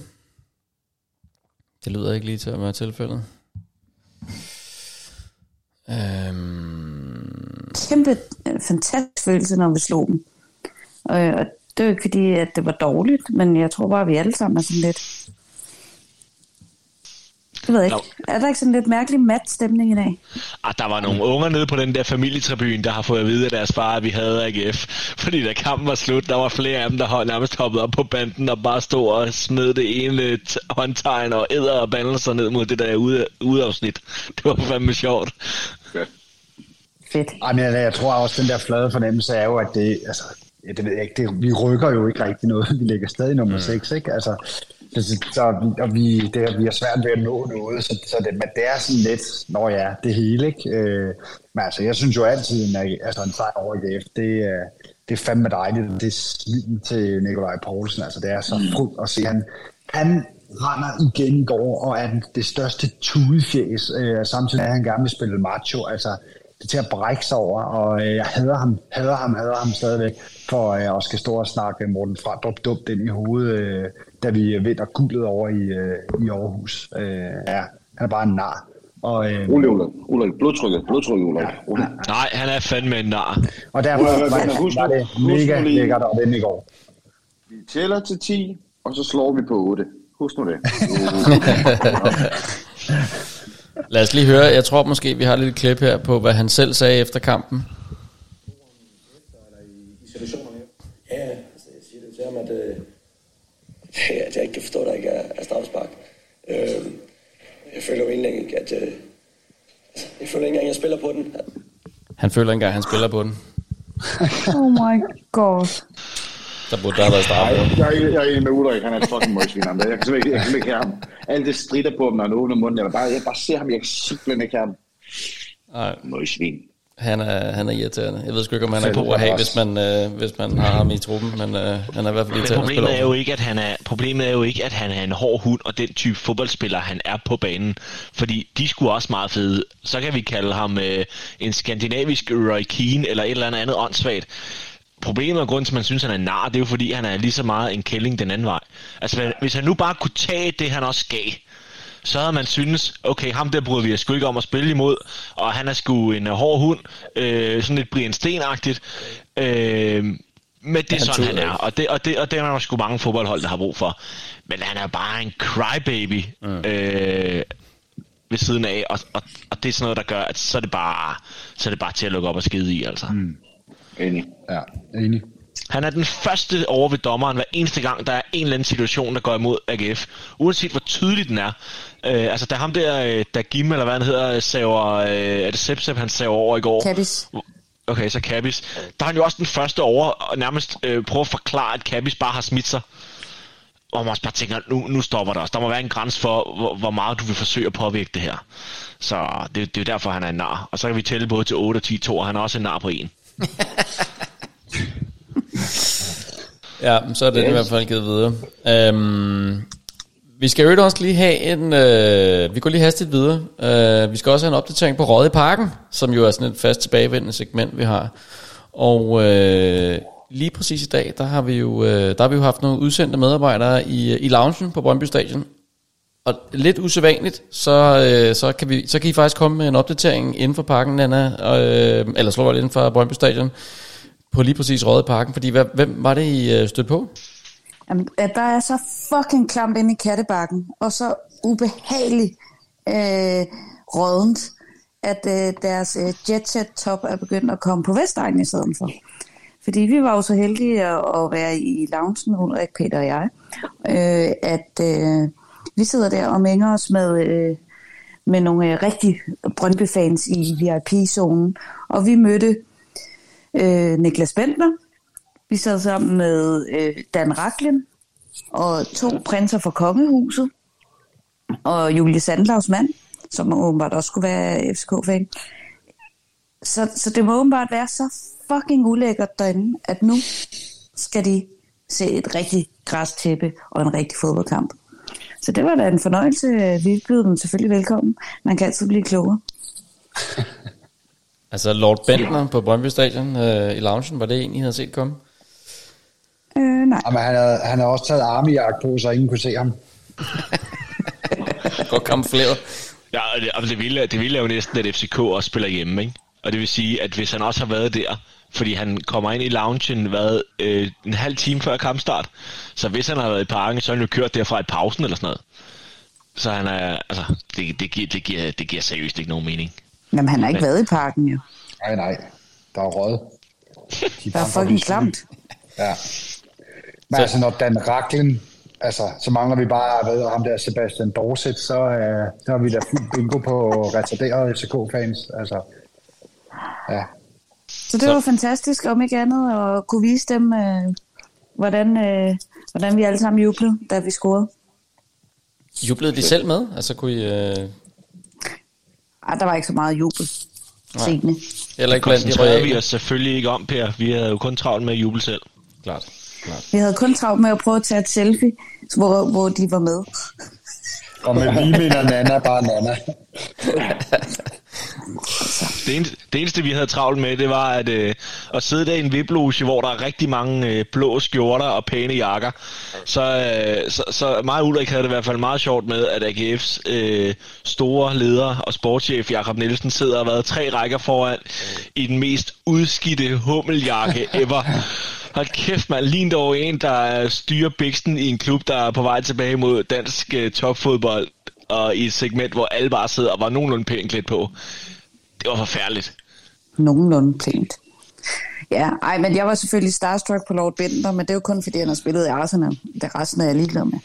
Det lyder ikke lige til at være tilfældet. Kæmpe fantastisk følelse, når vi slog dem. Og det er jo ikke fordi, at det var dårligt, men jeg tror bare, at vi alle sammen er sådan lidt... Jeg ved ikke. Er der ikke sådan lidt mærkelig matstemning i dag? Der var nogle unger nede på den der familietribune, der har fået at vide af deres far, at vi havde AGF. Fordi da kampen var slut, der var flere af dem, der nærmest hoppede op på banden og bare stod og smed det ene håndtegn og æder og bandelser ned mod det der udafsnit. Det var fandme sjovt. Okay. Fedt. Jeg tror også, den der flade fornemmelse er jo, at det... Altså ja, det ved jeg ikke. Vi rykker jo ikke rigtig noget. Vi ligger stadig nummer 6, ikke? Altså, vi er svært ved at nå noget, så det er sådan lidt, når ja, det hele, ikke? Men altså, jeg synes jo altid, at en sejr over AGF, det er fandme dejligt. Det er sliden til Nikolaj Poulsen. Altså, det er så fryd at se. Han render igen i går, og er det største tudefjæs. Samtidig er han gerne vil spille macho. Altså, det er til at brække sig over, og jeg hader ham stadigvæk, for at skal stå og snakke Morten Frandrup dumt ind i hovedet, da vi vinder guldet over i Aarhus. Ja, han er bare en nar. Ulrik, blodtrykket, Ulrik. Ja. Nej, han er fandme en nar. Og derfor var det mega lækkert at vinde i går. Vi tæller til 10, og så slår vi på 8. Husk nu det. Lad os lige høre. Jeg tror måske, vi har lidt klip her på, hvad han selv sagde efter kampen. Ja, altså, jeg siger det til ham, at jeg ikke kan forstå, at der ikke er straffespark. Jeg føler jo ikke, at jeg føler ikke engang, at jeg spiller på den. Han føler ikke engang, at han spiller på den. Oh my god. Der burde der have været straffe. Jeg er enig med Ulrik, han er et fucking møgsvin. Jeg kan simpelthen ikke have ham. Alt det strider på ham, når han åbner munden. Jeg bare ser ham, jeg kan simpelthen ikke have ham. Møgsvin. Han er irriterende. Jeg ved sgu ikke, om han er god at have, hvis man har ham i truppen, men han er i hvert fald irriterende. Problemet er jo ikke, at han er en hård hund, og den type fodboldspiller, han er på banen. Fordi de skulle også meget fede. Så kan vi kalde ham en skandinavisk Roy Keane, eller et eller andet åndssvagt. Problemet og grunden til, man synes, han er en nar, det er jo fordi, han er lige så meget en kælling den anden vej. Altså, hvis han nu bare kunne tage det, han også gav, så havde man synes, okay, ham der bryder vi sgu ikke om at spille imod, og han er sgu en hård hund, sådan lidt Brian Sten-agtigt, men det er sådan, han er. Og det er der sgu mange fodboldhold, der har brug for. Men han er bare en crybaby ved siden af, og det er sådan noget, der gør, at så er det bare til at lukke op og skide i, altså. Mm. Enig. Ja, enig. Han er den første over ved dommeren hver eneste gang, der er en eller anden situation, der går imod AGF. Uanset hvor tydelig den er. Altså, der er ham der, Dagim, eller hvad han hedder, saver, er det Sepp, han saver over i går? Cappis. Okay, så Cappis. Der er han jo også den første over, og nærmest prøver at forklare, at Cappis bare har smidt sig. Og man også bare tænker, nu stopper det også. Der må være en grænse for, hvor meget du vil forsøge at påvirke det her. Så det er jo derfor, han er en nar. Og så kan vi tælle både til 8 og 10, 2, og han er også en nar på 1. Ja, så er det i hvert fald givet videre. Vi skal jo også lige have en vi går lige hastigt videre. Vi skal også have en opdatering på Røde i Parken, som jo er sådan et fast tilbagevendende segment vi har. Og lige præcis i dag, der har vi jo haft nogle udsendte medarbejdere i loungen på Brøndby Stadion. Og lidt usædvanligt, så kan I faktisk komme med en opdatering inden for parken, Anna, eller slå inden for Brøndby Stadion, på lige præcis Røde Parken, fordi hvem var det, I stødte på? Jamen, der er så fucking klamt inde i Kattebakken, og så ubehageligt rådent, at deres jet-set-top er begyndt at komme på Vestegnen i stedet for. Fordi vi var jo så heldige at være i loungen, Ulrik, Peter og jeg, vi sidder der og mænger os med nogle rigtige Brøndby-fans i VIP-zonen. Og vi mødte Niklas Bendtner. Vi sad sammen med Dan Rachlin og to prinser fra Kongehuset. Og Julie Sandlaus mand, som åbenbart også skulle være FCK-fan. Så det må åbenbart være så fucking ulækkert derinde, at nu skal de se et rigtigt græstæppe og en rigtig fodboldkamp. Så det var da en fornøjelse. Vi byder dem selvfølgelig velkommen. Man kan altid blive klogere. Altså Lord Bendtner på Brøndby Stadion i loungen, var det en, I havde set komme? Nej. Jamen, han havde også taget armejagt på, så ingen kunne se ham. Godt kamufleret. Ja, og det ville jo næsten, at FCK også spiller hjemme, ikke? Og det vil sige, at hvis han også har været der, fordi han kommer ind i loungen en halv time før kampstart, så hvis han har været i parken, så har han jo kørt derfra i pausen eller sådan noget. Så han er, altså, det giver seriøst ikke nogen mening. Jamen, han har ikke været i parken jo. Nej, der er rød. Der er fucking klamt. Ja. Men så, altså, når Dan Rachlin, altså, så mangler vi bare, ved ham der Sebastian Dorset, så har vi da fuldt bingo på retarderede FCK-fans, altså, ja. Så det var fantastisk, om ikke andet, at kunne vise dem, hvordan vi alle sammen jublede, da vi scorede. Jublede de selv med? Altså kunne I... Ej, der var ikke så meget jubel. Signe. Heller ikke blandt de røde. Det koncentrerede vi os selvfølgelig ikke om, Per. Vi havde jo kun travlt med at juble selv. Klart. Vi havde kun travlt med at prøve at tage et selfie, hvor de var med. Og med vi mener Nana, bare Nana. Altså... Det eneste, vi havde travlt med, det var at sidde der i en VIP-loge, hvor der er rigtig mange blå skjorter og pæne jakker. Så mig og Ulrik havde det i hvert fald meget sjovt med, at AGF's store leder og sportschef Jakob Nielsen sidder og har været 3 rækker foran i den mest udskidte hummeljakke ever. Hold kæft, man. Ligner over en, der styrer biksen i en klub, der er på vej tilbage mod dansk topfodbold, og i et segment, hvor alle bare sidder og var nogenlunde pænt klædt på. Det var forfærdeligt. Nogenlunde pænt. Ja, ej, men jeg var selvfølgelig starstruck på Lord Bendtner, men det er jo kun, fordi han har spillet i Arsenal. Det resten er jeg ligeglad med.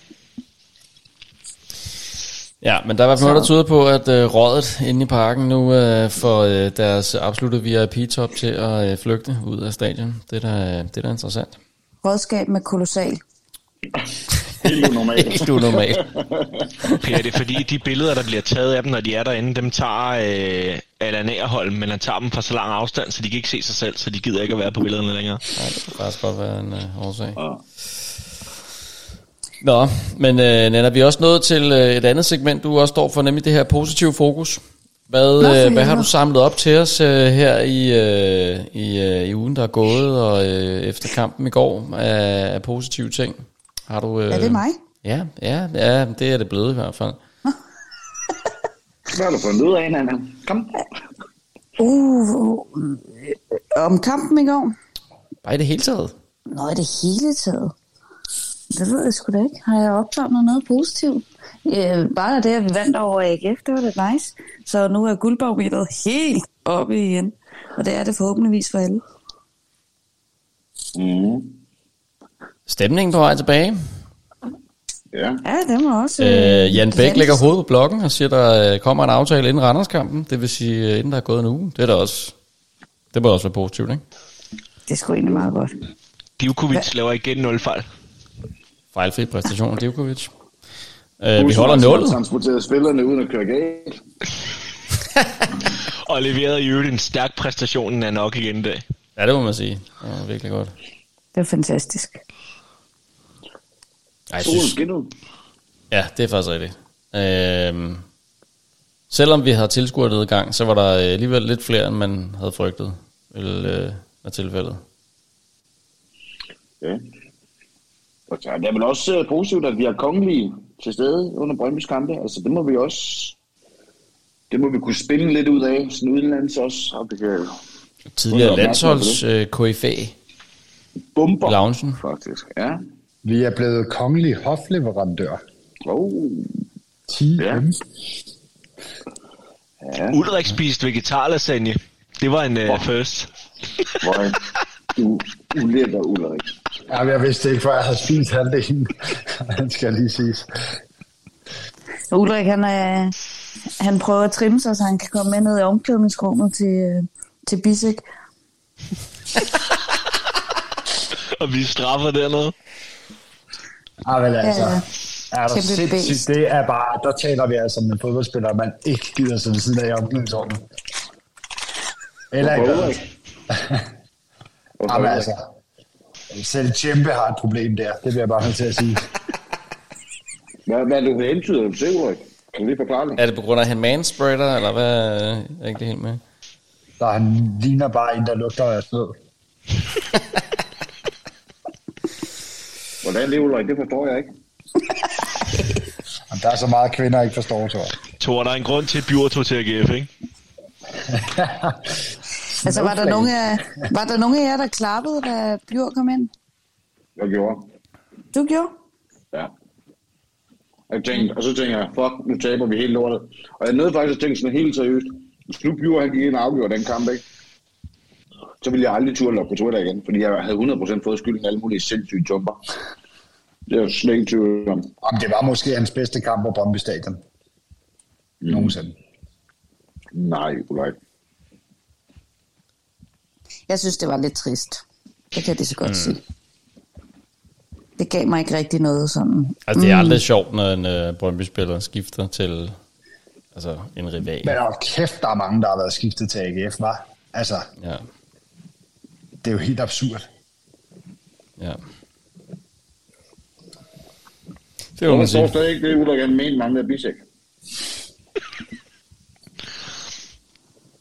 Ja, men der er i hvert fald noget, der tyder på, at rådet inde i parken nu får deres absolutte VIP-top til at flygte ud af stadion. Det er da interessant. Rådskab med kolossal. Helt unormalt. Helt unormalt. Per, det er fordi, de billeder, der bliver taget af dem, når de er derinde, dem tager Allan Agerholm, men han tager dem fra så lang afstand, så de kan ikke se sig selv, så de gider ikke at være på billederne længere. Nej, det kan faktisk godt være en årsag. Ja. Nå, men Nana, vi er også nået til et andet segment, du også står for, nemlig det her positive fokus. Hvad har du samlet op til os her i ugen, der er gået, og efter kampen i går af positive ting? Har du, er det mig? Ja, det er det blevet i hvert fald. Hvad har du fundet ud af, Nana? Kom. Om kampen i går? Bare i det hele taget. Nå, i det hele taget. Det ved jeg sgu da ikke. Har jeg opsamlet noget positivt? Bare det, at vi vandt over AGF, det var da nice. Så nu er guldbarometeret helt oppe igen. Og det er det forhåbentligvis for alle. Mm. Stemningen på vej tilbage? Ja, det var også... Jan Bæk lægger hovedet på blokken og siger, der kommer en aftale inden Randerskampen. Det vil sige, inden der er gået en uge. Det er da også... Det må også være positivt, ikke? Det er sgu egentlig meget godt. Divkovic laver igen 0 fejl. Fejlfri præstation, Divkovic. Vi holder 0. Transporterede spillerne uden at køre galt. Og leverede i øvrigt en stærk præstation af nok igen i dag. Ja, det må man sige. Det var virkelig godt. Det var fantastisk. Ej, ja, det er faktisk rigtigt. Selvom vi havde tilskuerdedgang, så var der alligevel lidt flere, end man havde frygtet af tilfældet. Ja. Det er vel også positivt, at vi har kongelige til stede under Brøndbys kampe. Altså, det må vi kunne spille lidt ud af, sådan udenlands også. Og tidligere landsholds KFA. Bomber. Loungen. Faktisk, ja. Vi er blevet kongelige hofleverandør. Oh. 10. Ja. Ja. Ulrik spiste vegetarlasagne. Det var en first. Hvor ulækker Ulrik. Ja, jeg vidste ikke, for jeg havde spist halvdelen. Han skal lige siges. Ulrik, han prøver at trimme sig, så han kan komme med ned i omklædningsrummet til Bisek. Og vi straffer dernede. Ja, vel altså. Er der sindssygt, det er bare, der taler vi altså om en fodboldspiller, man ikke gider sig ved siden af i omklædningsrummet. Eller ikke. Jamen altså. Selv Tjempe har et problem der. Det vil jeg bare have til at sige. Hvad er det, du hentyder om Silkeborg? Kan du lige forklare det? Er det på grund af, han manspreader, eller hvad? Jeg er ikke det helt med. Der han ligner bare en, der lugter af snød. Hvordan lever Ulrik? Det forstår jeg ikke. Der er så meget kvinder, ikke forstår, tror jeg. Thor, der er en grund til, at Bjørn tog til AGF, ikke? Altså, var der nogen af jer, der klappede, da Bjørn kom ind? Jeg gjorde. Du gjorde? Ja. Og så tænkte jeg, fuck, nu taber vi helt lortet. Og jeg nåede faktisk at tænke sådan helt seriøst. Hvis nu Bjørn, han gik ind og afgjorde den kamp, ikke? Så ville jeg aldrig turde logge på Twitter igen, fordi jeg havde 100% fået skylden af alle mulige sindssyge jumper. Det var slet ikke tvivl om. Det var måske hans bedste kamp på Brøndby Stadion. Nogensinde. Nej, Ulrik. Jeg synes, det var lidt trist. Det kan det så godt sige. Det gav mig ikke rigtig noget sådan... Altså, det er aldrig sjovt, når en Brøndby-spiller skifter til en rival. Men kæft, der er mange, der har været skiftet til AGF, var. Altså... Ja. Det er jo helt absurd. Ja. Det var man sige. Jeg forstår ikke, det er Ulrik, han mente, man med Bisek.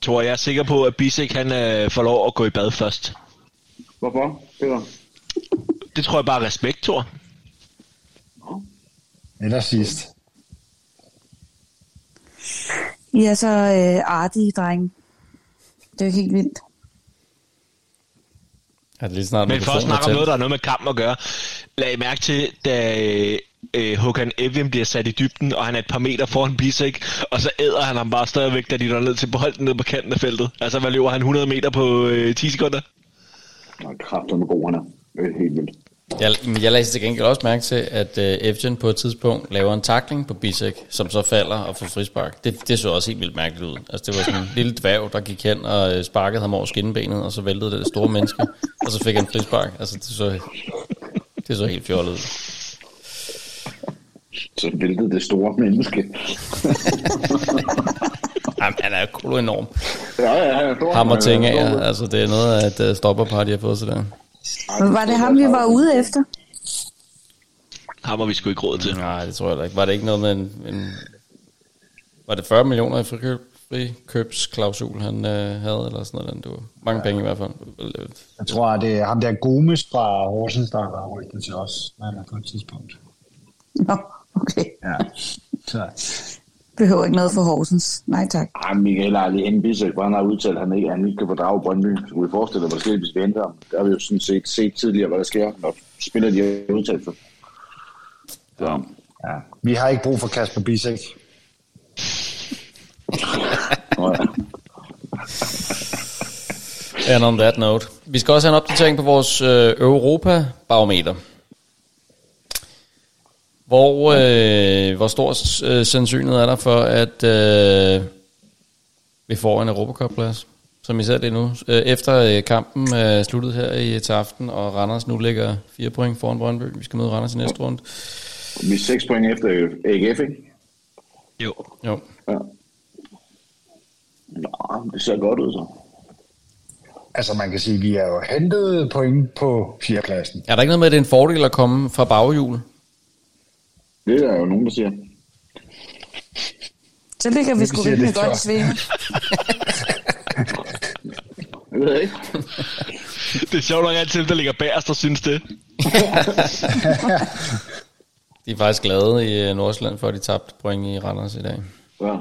Tror jeg er sikker på, at Bissek han får lov at gå i bad først. Hvorfor, Peter? Det tror jeg bare respekt, Thor. Eller sidst. I er så artige, drenge. Det er jo helt vildt. Ja, det snart, men for at snakke om noget, der er noget med kampen at gøre. Lad mærke til, da Håkan Evjen bliver sat i dybden, og han er et par meter foran Bissek, og så æder han ham bare stadigvæk, da de når ned til bolden ned på kanten af feltet. Altså, hvad løber han 100 meter på 10 sekunder? Der er kræfter med goderne. Det er helt vildt. Jeg lagde til gengæld også mærke til, at Evjen på et tidspunkt laver en tackling på Bissek, som så falder og får frispark. Det så også helt vildt mærkeligt ud. Altså, det var sådan en lille dværg, der gik hen og sparkede ham over skinnebenet, og så væltede det store menneske, og så fik han frispark. Altså, det så helt fjollet ud. Så væltede det store menneske. Jamen, han er jo cool og enorm. Ja, hammer ting af, altså det er noget af et stopperparty, jeg har fået sådan. Men var det ham, vi var ude efter? Ham har vi sgu ikke råd til. Nej, det tror jeg da ikke. Var det ikke noget med en var det 40 millioner i frikøbsklausul, han havde, eller sådan noget? Det var mange penge i hvert fald. Jeg tror, at det er ham der Gomes fra Horsens, der var rygtet til os, men på et tidspunkt. Nå, okay. Ja, så behøver ikke noget for Horsens. Nej, tak. Ej, Michael Arli N. Bissek, han har udtalt, at han ikke kan fordrage Brøndby. Så kunne vi forestille dig, hvad der sker, hvis vi henter ham. Der har vi jo sådan set tidligere, hvad der sker, når spiller de udtalt for. Så. Ja. Vi har ikke brug for Kasper Bissek. And on that note. Vi skal også have en opdatering på vores Europa-barometer. Hvor stor sandsynlighed er der for, at vi får en Europacup-plads, som I ser det nu. Efter kampen sluttet her til aften, og Randers nu ligger 4 point foran Brøndby. Vi skal møde Randers i næste runde. Vi er 6 point efter AGF, ikke? Jo. Ja. Nå, det ser godt ud så. Altså man kan sige, at vi er jo hentet point på 4-pladsen. Er der ikke noget med, at det er en fordel at komme fra baghjul? Det er jo nogen, der siger. Så ligger vi sgu rigtig godt svinge. Jeg ved ikke. Det er sjovt nok altid, der ligger bagerst og synes det. De er faktisk glade i Nordsjælland for, at de tabte point i Randers i dag. Ja.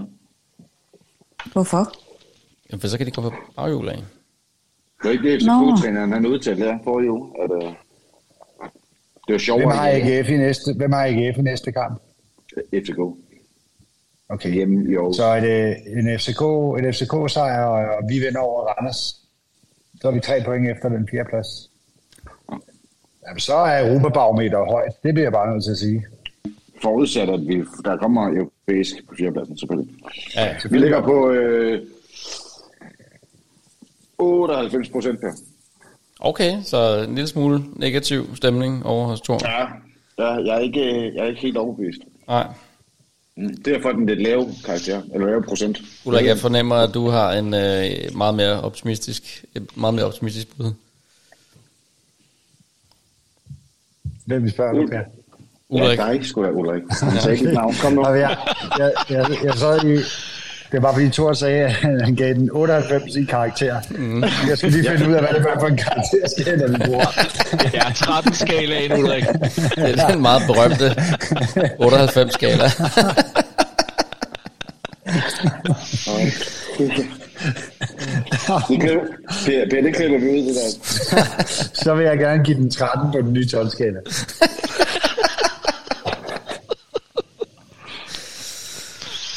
Hvorfor? Jamen, for så kan de gå på baghjul af. Det er ikke det, FCK-træneren han udtalte her for jo, at det er sjovt. Hvem har AGF i næste kamp? FCK. Okay. Hjemme i Aarhus. Så er det en FCK-sejr, og vi vinder over Randers. Så er vi 3 point efter den 4. plads. Okay. Jamen, så er Europa-barometer højt. Det bliver jeg bare nødt til at sige. Forudsat, at der kommer europæisk på 4. pladsen, selvfølgelig. Ja, vi ligger på 98% her. Okay, så en lille smule negativ stemning over hos Thor. Ja, jeg er ikke helt overbevist. Nej. Det er for den lidt lave karakter, eller lave procent. Ulrik, jeg fornemmer, at du har en meget mere optimistisk bud. Hvem vi spørger, du kan? Ulrik. Ja, der ikke skulle være Ulrik. Han sagde ikke et navn. Kom nu. Jeg så i. Det var fordi Thor sagde, at han gav den 98 i karakter. Jeg skal lige finde ud af, hvad det var for en karakterskala, vi bruger. Ja, 13-skalaen, Ulrik. Det er den meget berømte 98-skala. Det klipper vi ud til dig. Så vil jeg gerne give den 13 på den nye 12-skala.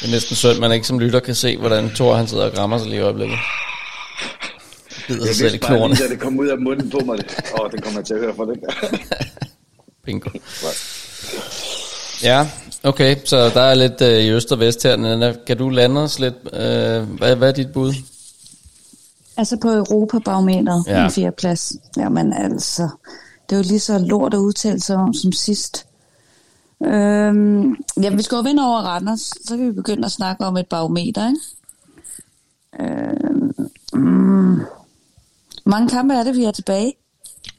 Det er næsten synd, man ikke som lytter kan se, hvordan Thor han sidder og grammer sig lige i øjeblikket. Jeg vidste bare lige, at det kom ud af munden på mig. Den kommer jeg til at høre fra den der. Bingo. Ja, okay, så der er lidt i øst og vest her. Nana, kan du lande os lidt? Hvad er dit bud? Altså på Europa-barometeret, den 4. plads. Jamen altså, det er jo lige så lort at udtale sig om som sidst. Vi skal jo vinde over Randers, så kan vi begynde at snakke om et barometer, ikke? Mange kampe er det, vi er tilbage?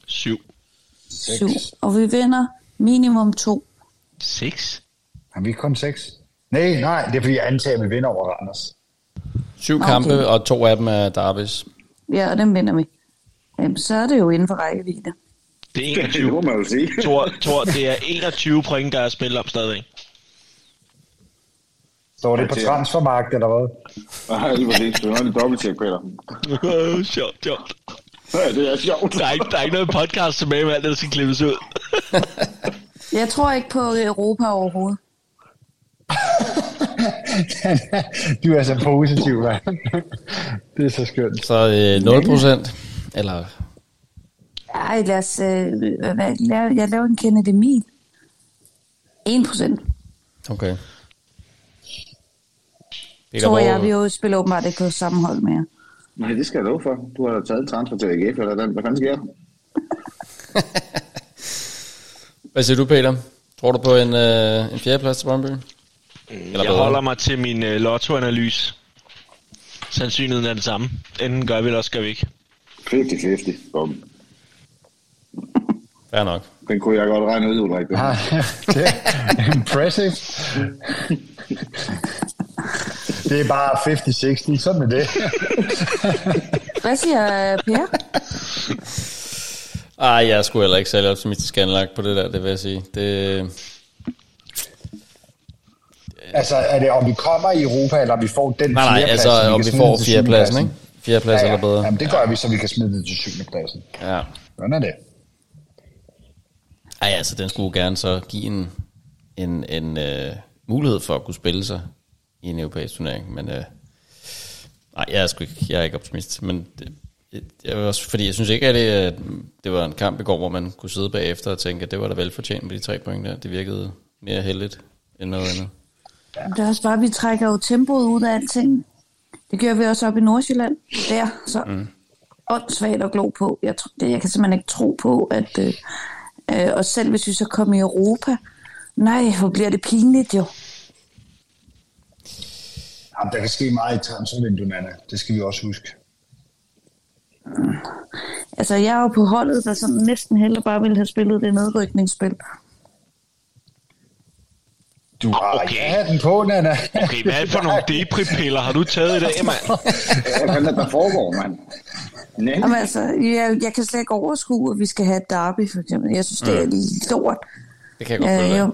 7. Og vi vinder minimum 2. 6? Har vi kun 6? Nej, det er fordi jeg antager, at vi vinder over Randers. 7 kampe, okay, og 2 af dem er derbys. Ja, og dem vinder vi. Jamen, så er det jo inden for rækkevidde. Det er 21. Det må man sige. Tor, det er 21 point, der er spillet om stadigvæk. Står det på transfermarkedet, eller hvad? Nej, det var det. Det var en dobbelttjek, Peter. Sjovt. Ja, det er sjovt. Der er ikke noget podcast tilbage med alt, der skal klippes ud. Jeg tror ikke på Europa overhovedet. Du er så positiv, man. Det er så skønt. Så 0%? Eller? Ej, lad os... jeg laver en Kennedy Mil. 1%. Okay. Peter, tror jeg, vi jo spiller åbenbart ikke på samme hold mere. Nej, det skal jeg love for. Du har da taget en transfer til AGF, eller hvad fanden sker der? Hvad siger du, Peter? Tror du på en fjerdeplads til Brøndby? Jeg holder mig til min lottoanalyse. Sandsynligheden er det samme. Enten gør vi, eller også gør vi ikke. 50-50. Bum. Fair nok. Den kunne jeg godt regne ud, Ulrik. Det er impressive. Det er bare 50-60, sådan er det. Hvad siger Per? Ej, jeg skulle heller ikke særlig optimistisk anlagt på det der, det vil jeg sige. Altså, er det om vi kommer i Europa, eller om vi får den fjerdeplads? Nej, altså om vi får fjerdepladsen, ikke? Fjerdeplads eller bedre. Jamen det gør vi, så vi kan smide det til syvendepladsen. Ja. Hvordan er det? Ej, altså den skulle gerne så give en mulighed for at kunne spille sig i en europæisk turnering, men nej, jeg er ikke optimist, men det var også, fordi jeg synes ikke, at det var en kamp i går, hvor man kunne sidde bagefter og tænke, at det var da velfortjent med de 3 point der. Det virkede mere heldigt end noget andet. Ja. Det er også bare, at vi trækker jo tempoet ud af alting. Det gør vi også op i Nordsjælland. Der, så åndssvagt at glo på. Jeg kan simpelthen ikke tro på, at og selv hvis vi så kommer i Europa, nej, hvor bliver det pinligt jo. Jamen, der kan ske meget i transfervinduet, Anna. Det skal vi også huske. Altså, jeg er jo på holdet, der sådan næsten heller bare ville have spillet det nedrykningsspil. Du har ikke den på, Nana. Okay, hvad er det for nogle depri-piller har du taget i dag, mand? Hvad er der foregår, mand? Jamen altså, jeg kan slet ikke overskue, at vi skal have et derby, for eksempel. Jeg synes, det er lort. Det kan jeg godt følge. Jeg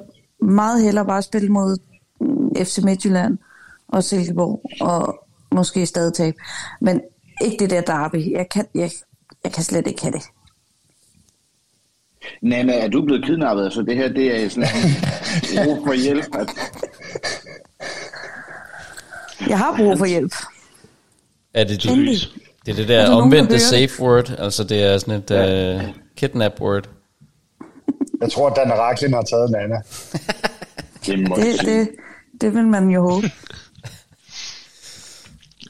meget hellere bare spille mod FC Midtjylland og Silkeborg, og måske stadig tab. Men ikke det der derby. Jeg kan slet ikke have det. Nana, er du blevet kidnappet? Så det her, det er sådan en brug for hjælp. Jeg har brug for hjælp. Er det det er det der omvendte safe word? Altså det er sådan et kidnap word. Jeg tror, at Dan Raklin har taget Nana. Det vil man jo håbe.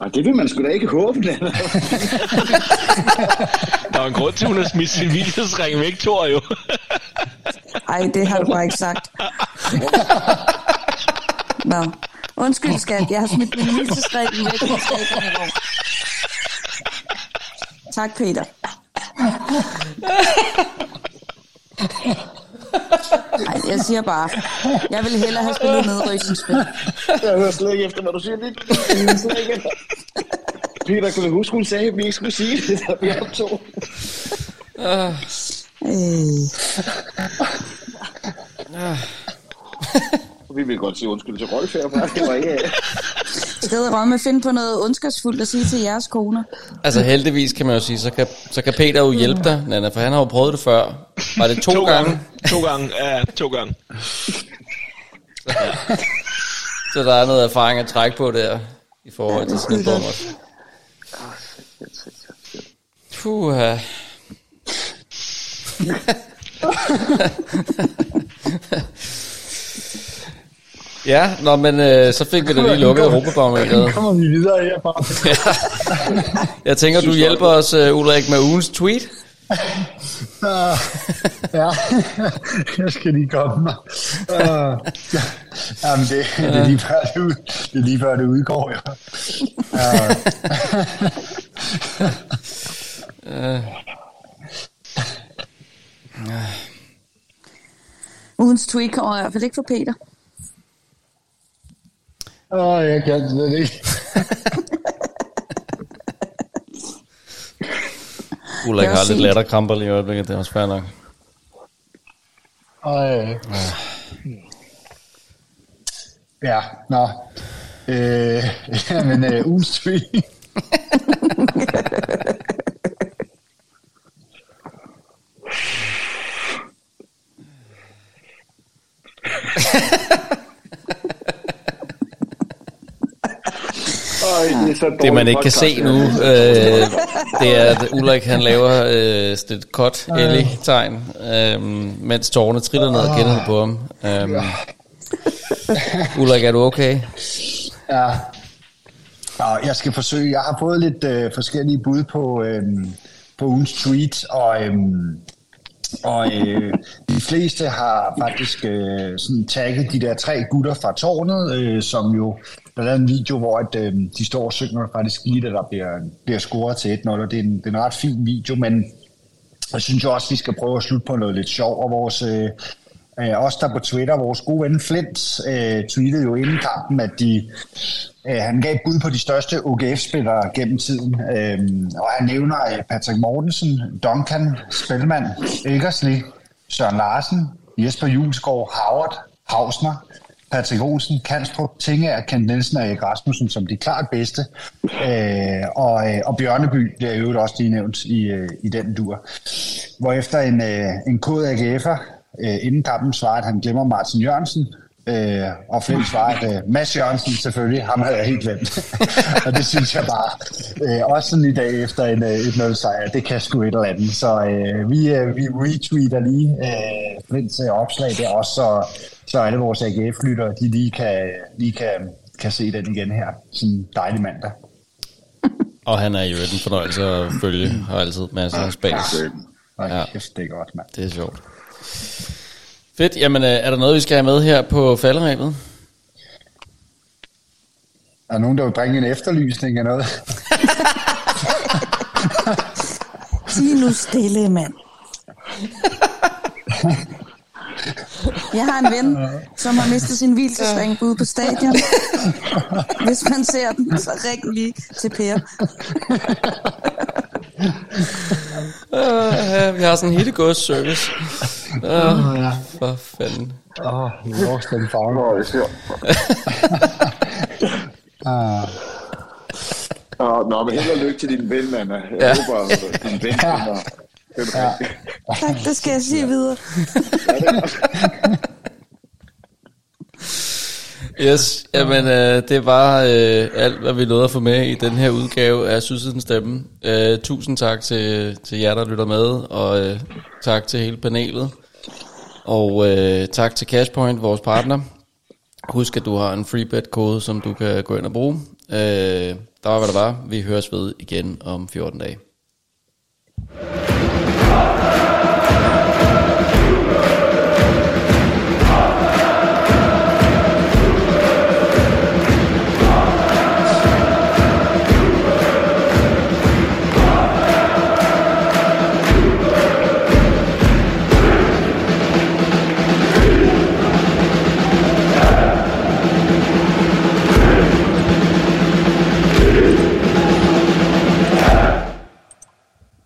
Og det vil man sgu da ikke håbe, Nana. Der var en grund til, at hun har smidt sin viljesring væk, Thor, jo. Ej, det har du bare ikke sagt. Nå, undskyld, skat. Jeg har smidt min viljesring væk. Tak, Peter. Nej, jeg siger bare, jeg ville hellere have spillet nedrykningsspil. Jeg hører slet ikke efter, hvad du siger. Peter, kan du huske, hun sagde, at vi ikke skulle sige det, da vi optog? Vi vil godt sige undskyld til Rolf her, for det var ikke... Stedet Rømme at finde på noget ondskabsfuldt at sige til jeres koner. Altså heldigvis kan man jo sige, så kan Peter jo hjælpe dig, Nana, for han har jo prøvet det før. Var det 2 gange? 2 gange, ja, 2 gange. Så der er noget erfaring at trække på der, i forhold til sådan et dommer. Puha. Ja, nå, men så fik vi det lige lukket Europabarometeret. Nu kommer vi videre herfra. Jeg tænker, du hjælper os, Ulrik, med ugens tweet. Ja, jeg skal lige komme mig. Jamen, det er lige før det udgår, jo. Ugens tweet kommer i hvert fald ikke fra Peter. Jeg kan det ikke. Ulrik har lidt latterkramper lige i øjeblikket, det er også fair nok. Ja, nå. Jamen, usyg. Det man ikke kan se nu, det er, at Ulrik han laver et kort ellig-tegn, mens tårerne triller ned og gælder på ham. Ulrik, er du okay? Ja. Jeg skal forsøge. Jeg har fået lidt forskellige bud på ugens tweet, og de fleste har faktisk sådan tagget de der tre gutter fra tårnet, som jo der er en video, hvor at, de står og synger fra det skide, der bliver scoret til 1-0, og det er en ret fin video, men jeg synes jo også, vi skal prøve at slutte på noget lidt sjov, og vores, også der på Twitter, vores gode ven Flint, tweetede jo inden kampen, at han gav bud på de største OGF-spillere gennem tiden, og han nævner Patrick Mortensen, Duncan, Spelman, Elgersli, Søren Larsen, Jesper Julesgaard, Howard, Hausner, Patrick Olsen, Kanstrup, Tingager, Kent Nielsen og Erik Rasmussen som de klart bedste. Og Bjørneby bliver i øvrigt også lige nævnt i den dur. Hvorefter en kode AGF'er inden kampen svarer, at han glemmer Martin Jørgensen. Og Flint svarer, at Mads Jørgensen selvfølgelig, ham havde jeg helt glemt. Og det synes jeg bare. Også sådan i dag efter et 0-sejr, det kan sgu et eller andet. Så vi retweeter lige Flints opslag der også, så alle vores AGF-lyttere, de lige kan se den igen her. Sådan en dejlig mandag. Og han er jo en fornøjelse at følge, og altid masser af space. Ja. Det er godt, mand. Det er sjovt. Fedt. Jamen, er der noget, vi skal have med her på falderæbet? Er der nogen, der vil bringe en efterlysning eller noget? Sig nu stille, mand. Jeg har en ven, som har mistet sin hvilesesring ude på stadion. Hvis man ser den, så ring lige til Per. Vi har sådan en hittegods-service. For fanden. Den farver også her. Nå, men held og lykke til din ven, mand. Jeg håber, din ven kommer. Ja. Tak, det skal jeg sige videre. Yes, jamen det var alt, hvad vi nåede at få med i den her udgave af Sydsidens Stemme. Tusind tak til jer, der lytter med, og tak til hele panelet. Og tak til Cashpoint, vores partner. Husk, at du har en freebet-kode, som du kan gå ind og bruge. Der var, hvad der var. Vi høres ved igen om 14 dage.